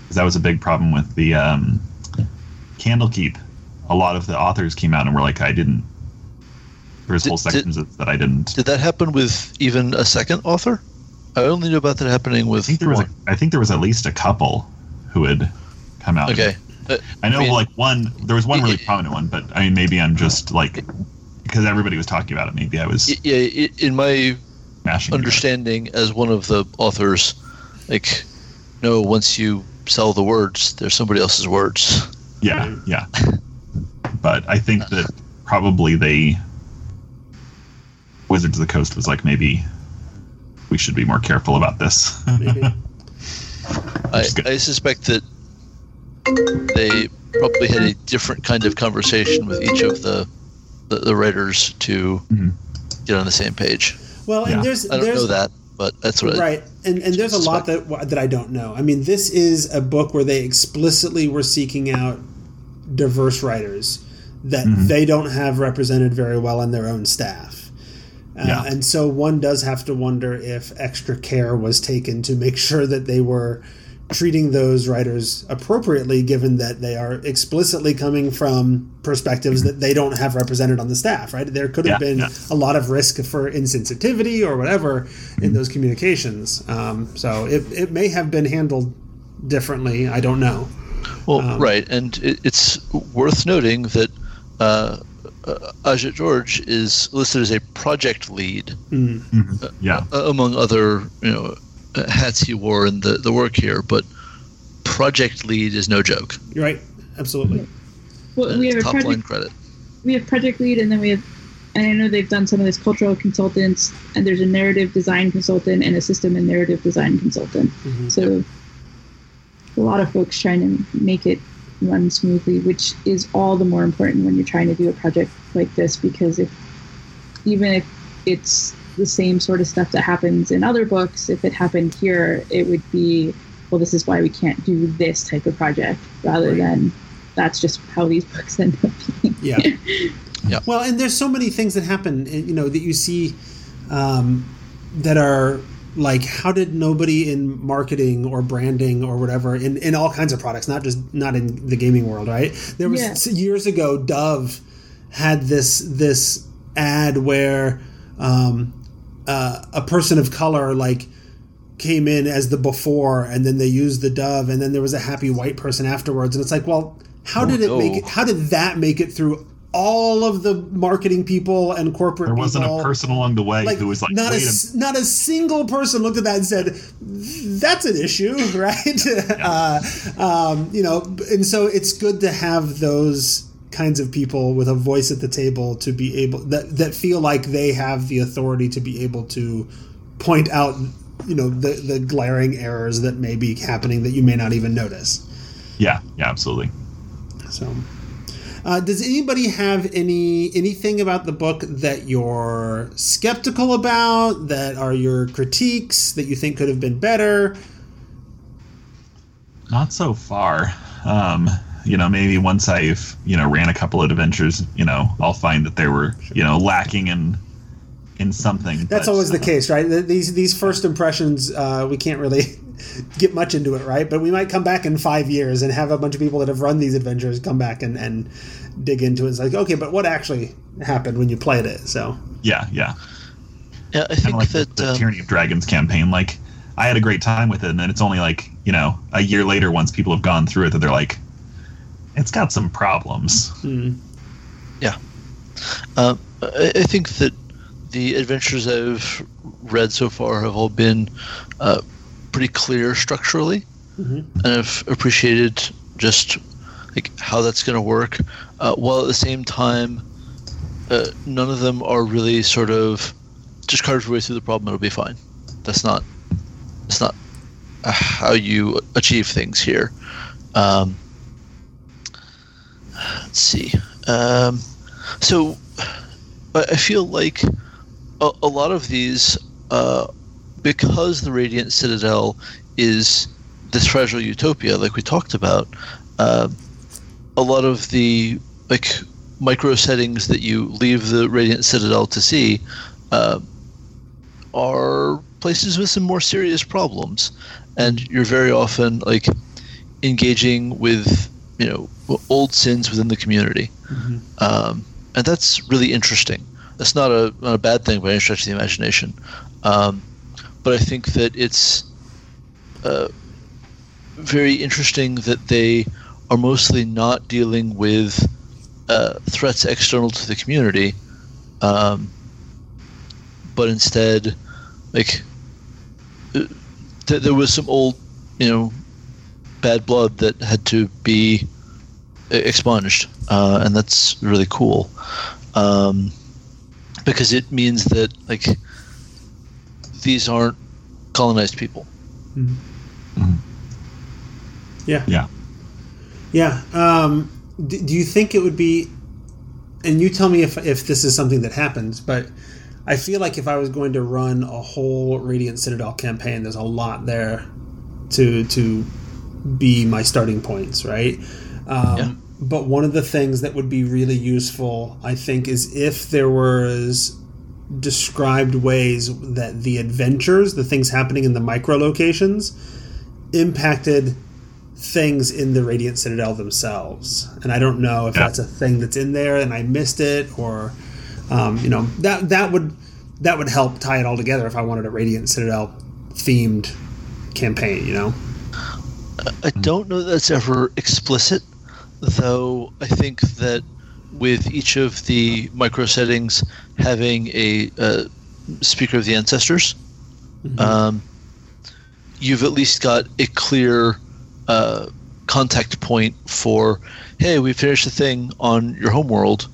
Because that was a big problem with the Candlekeep. A lot of the authors came out and were like, I didn't. There's whole sections that I didn't. Did that happen with even a second author? I only knew about that happening with one. I think there was at least a couple who had come out. Okay. I know, I mean, there was one really prominent one, but I mean, maybe I'm just because everybody was talking about it, maybe I was. Yeah, in my understanding as one of the authors, once you sell the words, they're somebody else's words. Yeah. But I think that probably Wizards of the Coast was like, maybe we should be more careful about this. I suspect that they probably had a different kind of conversation with each of the writers to get on the same page. Well, and I don't know that, but that's what and there's a lot that I don't know. I mean, this is a book where they explicitly were seeking out diverse writers that they don't have represented very well in their own staff. And so one does have to wonder if extra care was taken to make sure that they were treating those writers appropriately, given that they are explicitly coming from perspectives that they don't have represented on the staff, right? There could have been a lot of risk for insensitivity or whatever in those communications. So it may have been handled differently. I don't know. Well, right. And it's worth noting that Ajit George is listed as a project lead among other, you know, hats he wore in the work here, but project lead is no joke. You're right, absolutely. Well, we have top line credit. We have project lead, and then we have, and I know they've done some of this, cultural consultants, and there's a narrative design consultant and a system and narrative design consultant. So a lot of folks trying to make it run smoothly, which is all the more important when you're trying to do a project like this, because even if it's the same sort of stuff that happens in other books, if it happened here, it would be, well, this is why we can't do this type of project, rather than that's just how these books end up being. Yeah. Well, and there's so many things that happen, you know, that you see that are like, how did nobody in marketing or branding or whatever in all kinds of products, not in the gaming world, right? There was years ago, Dove had this ad where a person of color came in as the before, and then they used the Dove, and then there was a happy white person afterwards, and it's like, well, how did that make it through all of the marketing people and corporate people. There wasn't a person along the way who was like, not a single person looked at that and said, that's an issue, right? Yeah. And so it's good to have those kinds of people with a voice at the table to be able that feel like they have the authority to be able to point out, the glaring errors that may be happening that you may not even notice. Yeah, absolutely. So, does anybody have anything about the book that you're skeptical about, that are your critiques that you think could have been better? Not so far. Maybe once I've, ran a couple of adventures, I'll find that they were, lacking in something. That's always the case, right? These first impressions, we can't really get much into it, right? But we might come back in 5 years and have a bunch of people that have run these adventures come back and dig into it. It's like, okay, but what actually happened when you played it? So yeah. I think that the Tyranny of Dragons campaign, I had a great time with it, and then it's only a year later, once people have gone through it, that they're like, it's got some problems. Mm-hmm. Yeah, I think that the adventures I've read so far have all been pretty clear structurally, mm-hmm. and I've appreciated just how that's going to work. While at the same time, none of them are really sort of just carve your way through the problem; it'll be fine. That's not how you achieve things here. Let's see. So, I feel like a lot of these. Because the Radiant Citadel is this fragile utopia, like we talked about, a lot of the micro settings that you leave the Radiant Citadel to see are places with some more serious problems, and you're very often engaging with old sins within the community, mm-hmm. And that's really interesting. That's not a bad thing by any stretch of the imagination. But I think that it's very interesting that they are mostly not dealing with threats external to the community, but instead, there was some old, bad blood that had to be expunged, and that's really cool, because it means that these aren't colonized people. Mm-hmm. Mm-hmm. Yeah. Do you think it would be? And you tell me if this is something that happens. But I feel like if I was going to run a whole Radiant Citadel campaign, there's a lot there to be my starting points, right? But one of the things that would be really useful, I think, is if there was described ways that the adventures, the things happening in the micro locations, impacted things in the Radiant Citadel themselves. And I don't know if that's a thing that's in there and I missed it, or that would help tie it all together if I wanted a Radiant Citadel themed campaign. I don't know that's ever explicit, though. I think that with each of the micro settings having a Speaker of the Ancestors, mm-hmm. You've at least got a clear contact point for, hey, we finished the thing on your homeworld.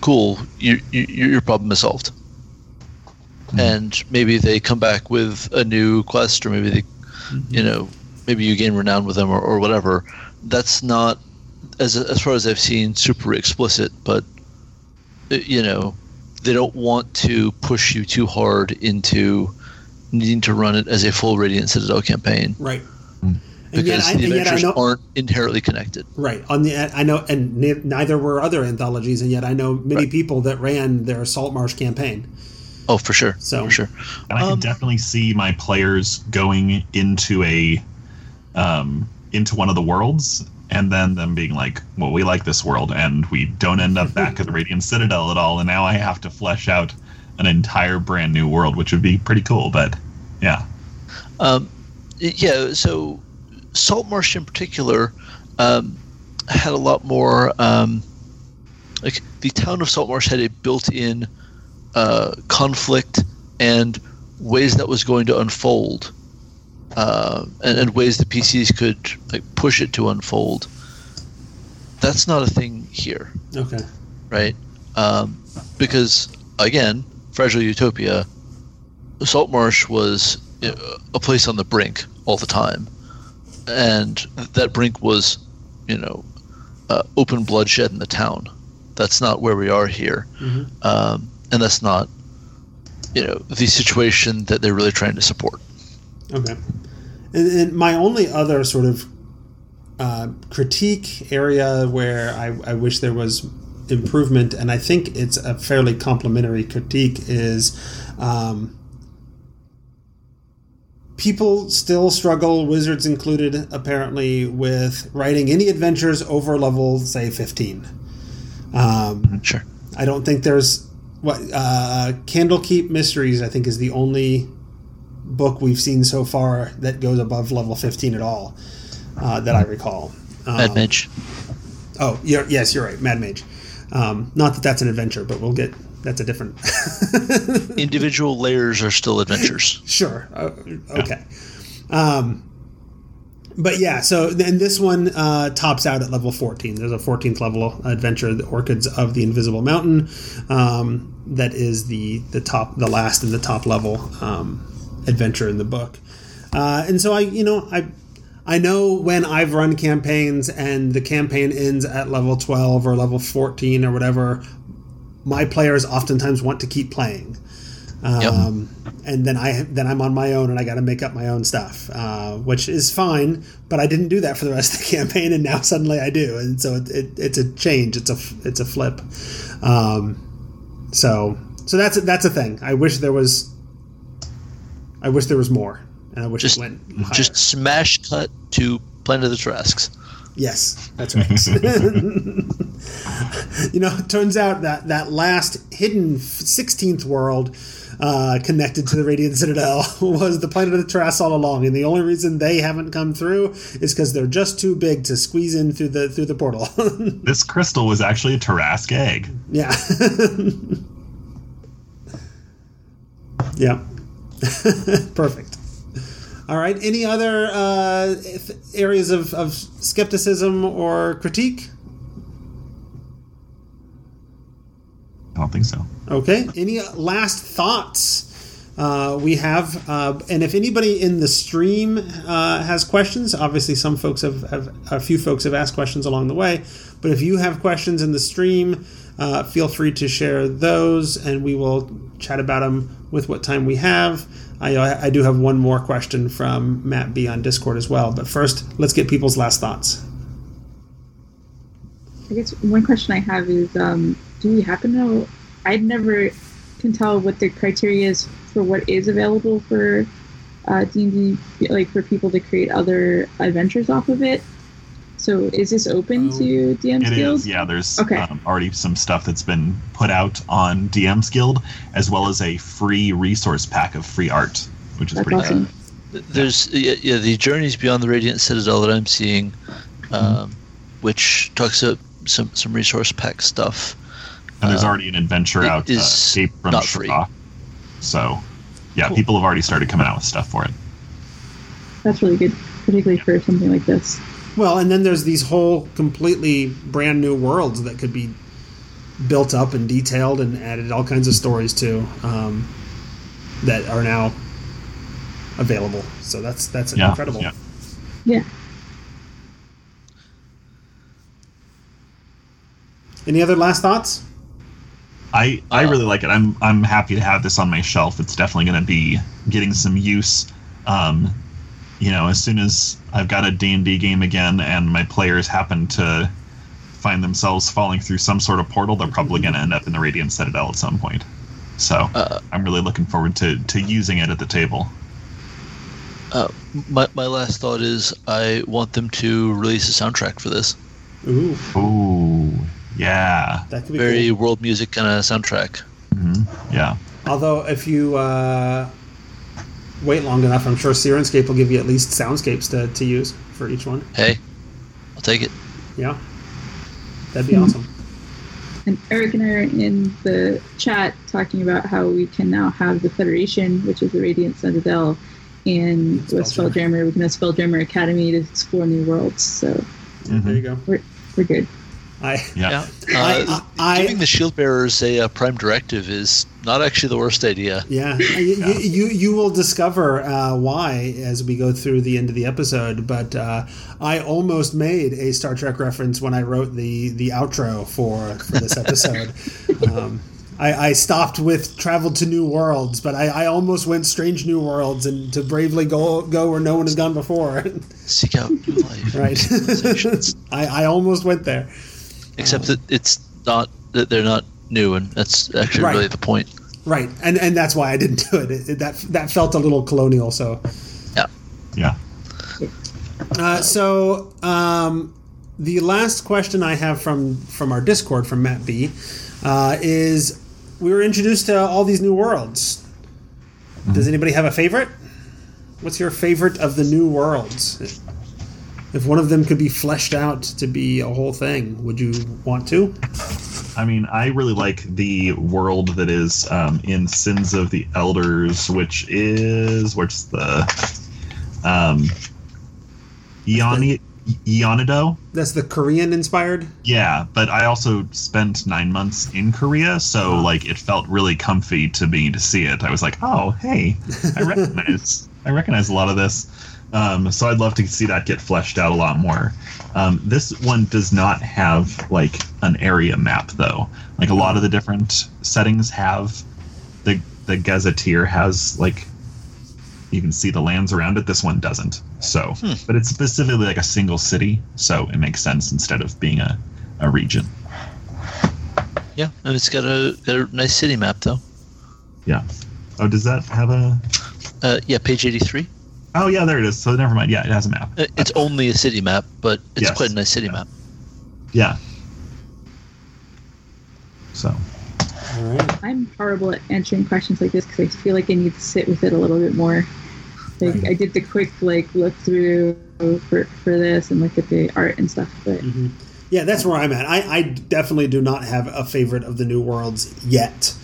Cool, your problem is solved. Mm-hmm. And maybe they come back with a new quest, or maybe they, mm-hmm. Maybe you gain renown with them, or whatever. That's not, as far as I've seen, super explicit, but they don't want to push you too hard into needing to run it as a full Radiant Citadel campaign, right? Because the adventures aren't inherently connected, right? Neither were other anthologies, and yet I know many people that ran their Saltmarsh campaign. Oh, for sure. So, for sure, and I can definitely see my players going into one of the worlds. And then them being like, well, we like this world, and we don't end up back at the Radiant Citadel at all, and now I have to flesh out an entire brand new world, which would be pretty cool, but yeah. So Saltmarsh in particular had a lot more like the town of Saltmarsh had a built-in conflict and ways that was going to unfold, and ways the PCs could like push it to unfold. That's not a thing here. Okay. Right? Because again, Fragile Utopia, Saltmarsh was a place on the brink all the time, and that brink was, open bloodshed in the town. That's not where we are here, mm-hmm. And that's not, the situation that they're really trying to support. Okay, and my only other sort of critique area where I wish there was improvement, and I think it's a fairly complimentary critique, is people still struggle, wizards included, apparently, with writing any adventures over level, say, 15. Sure. I don't think there's Candlekeep Mysteries, I think, is the only book we've seen so far that goes above level 15 at all, that I recall. Mad Mage. Oh, yes, you're right, Mad Mage. Not that that's an adventure, but we'll get... That's a different... Individual layers are still adventures. Sure. Okay. Yeah. But yeah, so then this one tops out at level 14. There's a 14th level adventure, The Orchids of the Invisible Mountain. That is the last and the top level adventure in the book. And so I know when I've run campaigns and the campaign ends at level 12 or level 14 or whatever... My players oftentimes want to keep playing, and then I'm on my own, and I got to make up my own stuff, which is fine. But I didn't do that for the rest of the campaign, and now suddenly I do, and so it's a change, it's a flip. So that's a thing. I wish there was more, and I wish it went higher. Just smash cut to Planet of the Trasks. Yes, that's right. It turns out that that last hidden 16th world connected to the Radiant Citadel was the Planet of the Trass all along, and the only reason they haven't come through is because they're just too big to squeeze in through the portal. This crystal was actually a Tarrasque egg. Yeah. Yeah. Perfect. All right. Any other areas of skepticism or critique? I don't think so. Okay. Any last thoughts we have? And if anybody in the stream has questions, obviously some folks have a few folks have asked questions along the way. But if you have questions in the stream, feel free to share those, and we will chat about them with what time we have. I do have one more question from Matt B on Discord as well. But first, let's get people's last thoughts. I guess one question I have is... do we happen to know? I never can tell what the criteria is for what is available for D&D, like for people to create other adventures off of it. So is this open to DM's Guild? It is, yeah. There's already some stuff that's been put out on DM's Guild, as well as a free resource pack of free art, which is that's pretty awesome. Cool. There's the Journeys Beyond the Radiant Citadel that I'm seeing, which talks about some resource pack stuff. And there's already an adventure out, Escape from Shohreh. So, yeah, cool. People have already started coming out with stuff for it. That's really good, particularly for something like this. Well, and then there's these whole completely brand new worlds that could be built up and detailed and added all kinds of stories to that are now available. So that's incredible. Yeah. Any other last thoughts? I really like it. I'm happy to have this on my shelf. It's definitely going to be getting some use. As soon as I've got a D&D game again and my players happen to find themselves falling through some sort of portal, they're probably going to end up in the Radiant Citadel at some point. So I'm really looking forward to using it at the table. My last thought is I want them to release a soundtrack for this. Ooh. Yeah, that could be very cool. World music kind of soundtrack. Mm-hmm. Yeah. Although if you wait long enough, I'm sure Sirenscape will give you at least soundscapes to use for each one. Hey, I'll take it. Yeah. That'd be awesome. And Eric and I are in the chat talking about how we can now have the Federation, which is the Radiant Citadel, and with Spelljammer, we can have Spelljammer Academy to explore new worlds. So there you go. We're good. Giving the shield bearers a prime directive is not actually the worst idea. Yeah, you will discover why as we go through the end of the episode. But I almost made a Star Trek reference when I wrote the outro for this episode. I stopped with traveled to new worlds, but I almost went strange new worlds and to bravely go where no one has gone before. Seek out new life. Right. I almost went there. Except that it's not that they're not new, and that's actually really the point. Right, and that's why I didn't do it. That felt a little colonial. So, yeah. So the last question I have from our Discord from Matt B is we were introduced to all these new worlds. Mm-hmm. Does anybody have a favorite? What's your favorite of the new worlds? If one of them could be fleshed out to be a whole thing, would you want to? I mean, I really like the world that is in Sins of the Elders, which is... Where's the... Yeonido? That's the Korean-inspired? Yeah, but I also spent 9 months in Korea, so it felt really comfy to me to see it. I was like, oh, hey, I recognize a lot of this. So I'd love to see that get fleshed out a lot more. This one does not have an area map though. A lot of the different settings have the gazetteer has you can see the lands around it. This one doesn't. So, but it's specifically a single city, so it makes sense instead of being a region. Yeah, and it's got a nice city map though. Yeah. Oh, does that have a? Yeah, page 83. Oh, yeah, there it is. So never mind. Yeah, it has a map. It's only a city map, but it's quite a nice city map. Yeah. So. All right. I'm horrible at answering questions like this because I feel like I need to sit with it a little bit more. I did the quick look through for this and look at the art and stuff. But mm-hmm. Yeah, that's where I'm at. I definitely do not have a favorite of the New Worlds yet.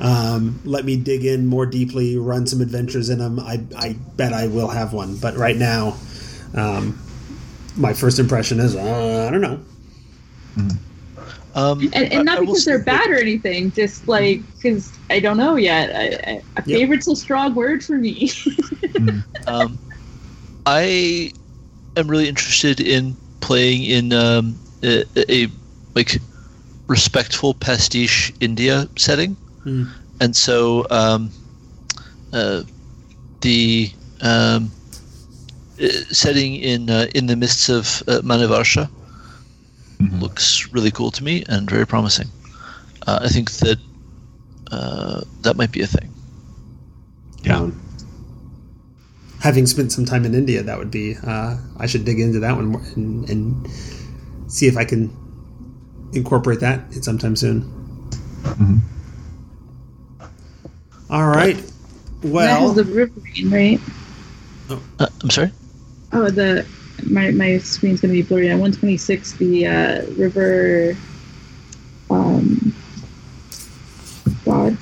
Let me dig in more deeply, run some adventures in them. I bet I will have one, but right now, my first impression is I don't know. And not because they're bad or anything, just because I don't know yet. A favorite's a strong word for me. I am really interested in playing in a respectful pastiche India setting. Mm. And so the setting in the mists of Manivarsha looks really cool to me and very promising. I think that that might be a thing. Yeah. Having spent some time in India, that would be I should dig into that one more and see if I can incorporate that sometime soon. Mm-hmm. All right. Well, that was the Riverine, right? Oh. I'm sorry? Oh, my screen's going to be blurry. On 126, the river god.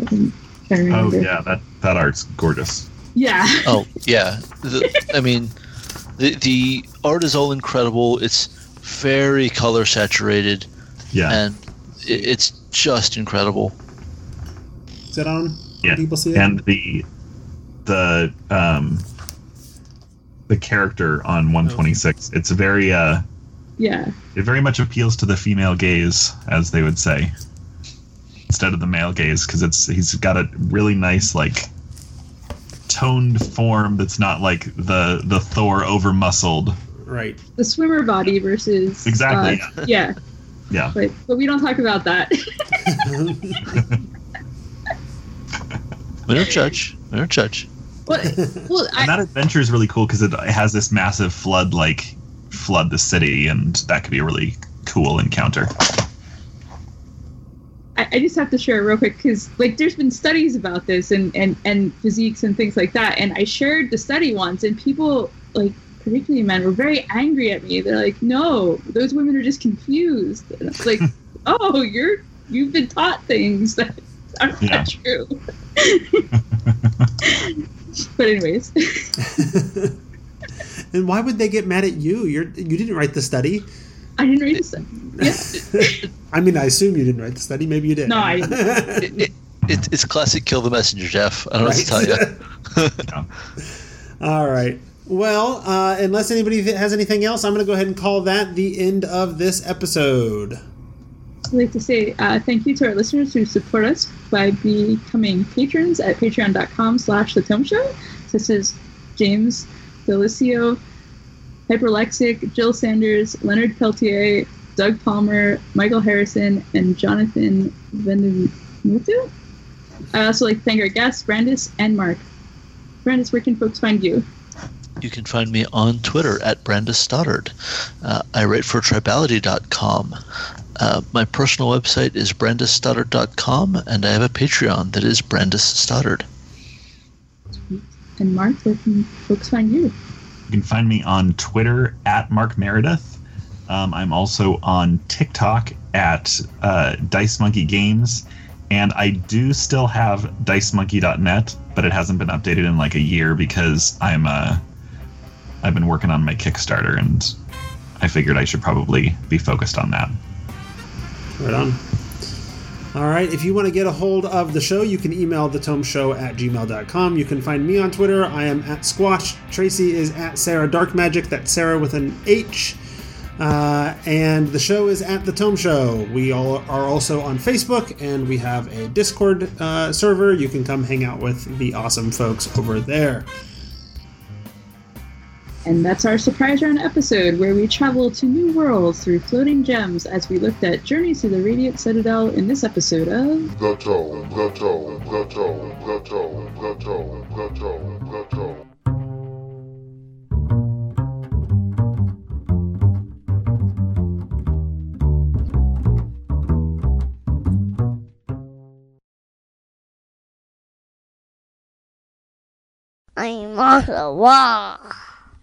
I can't remember. Oh, yeah, that art's gorgeous. Yeah. Oh, yeah. The art is all incredible. It's very color saturated. Yeah. And it's just incredible. Is that on? Yeah, and the character on 126, it's very it very much appeals to the female gaze, as they would say, instead of the male gaze, because he's got a really nice toned form that's not the Thor over muscled. Right. The swimmer body versus exactly. Yeah. But we don't talk about that. We don't judge. And that adventure is really cool because it has this massive flood, flood the city, and that could be a really cool encounter. I just have to share real quick because, there's been studies about this and physiques and things like that, and I shared the study once, and people, particularly men, were very angry at me. They're like, no, those women are just confused. And I was like, oh, you've been taught things that are not true. But anyways. And why would they get mad at you? You didn't write the study. I didn't write the study. Yeah. I mean, I assume you didn't write the study. Maybe you did. No, I didn't. It's classic kill the messenger, Jeff. I don't know what to tell you. All right. Well, unless anybody has anything else, I'm going to go ahead and call that the end of this episode. I'd like to say thank you to our listeners who support us by becoming patrons at patreon.com/TheTomeShow. This is James Delisio, Hyperlexic, Jill Sanders, Leonard Peltier, Doug Palmer, Michael Harrison, and Jonathan Vendemutu. I also like to thank our guests, Brandes and Mark. Brandes, where can folks find you? You can find me on Twitter at Brandes Stoddard. I write for Tribality.com. My personal website is BrandesStoddard.com, and I have a Patreon that is Brandes Stoddard. And Mark, where can folks find you? You can find me on Twitter at Mark Meredith. I'm also on TikTok at Dice Monkey Games. And I do still have DiceMonkey.net, but it hasn't been updated in like a year because I've been working on my Kickstarter, and I figured I should probably be focused on that. Right on. All right. If you want to get a hold of the show, you can email thetomeshow@gmail.com. You can find me on Twitter. I am at Squash. Tracy is at Sarah Dark Magic. That's Sarah with an H. And the show is at The Tome Show. We all are also on Facebook, and we have a Discord server. You can come hang out with the awesome folks over there. And that's our Surprise Round episode, where we travel to new worlds through floating gems as we looked at Journeys Through the Radiant Citadel in this episode of The Tome, The Tome, The Tome, The Tome, The Tome, The Tome, The Tome. I'm on the wall.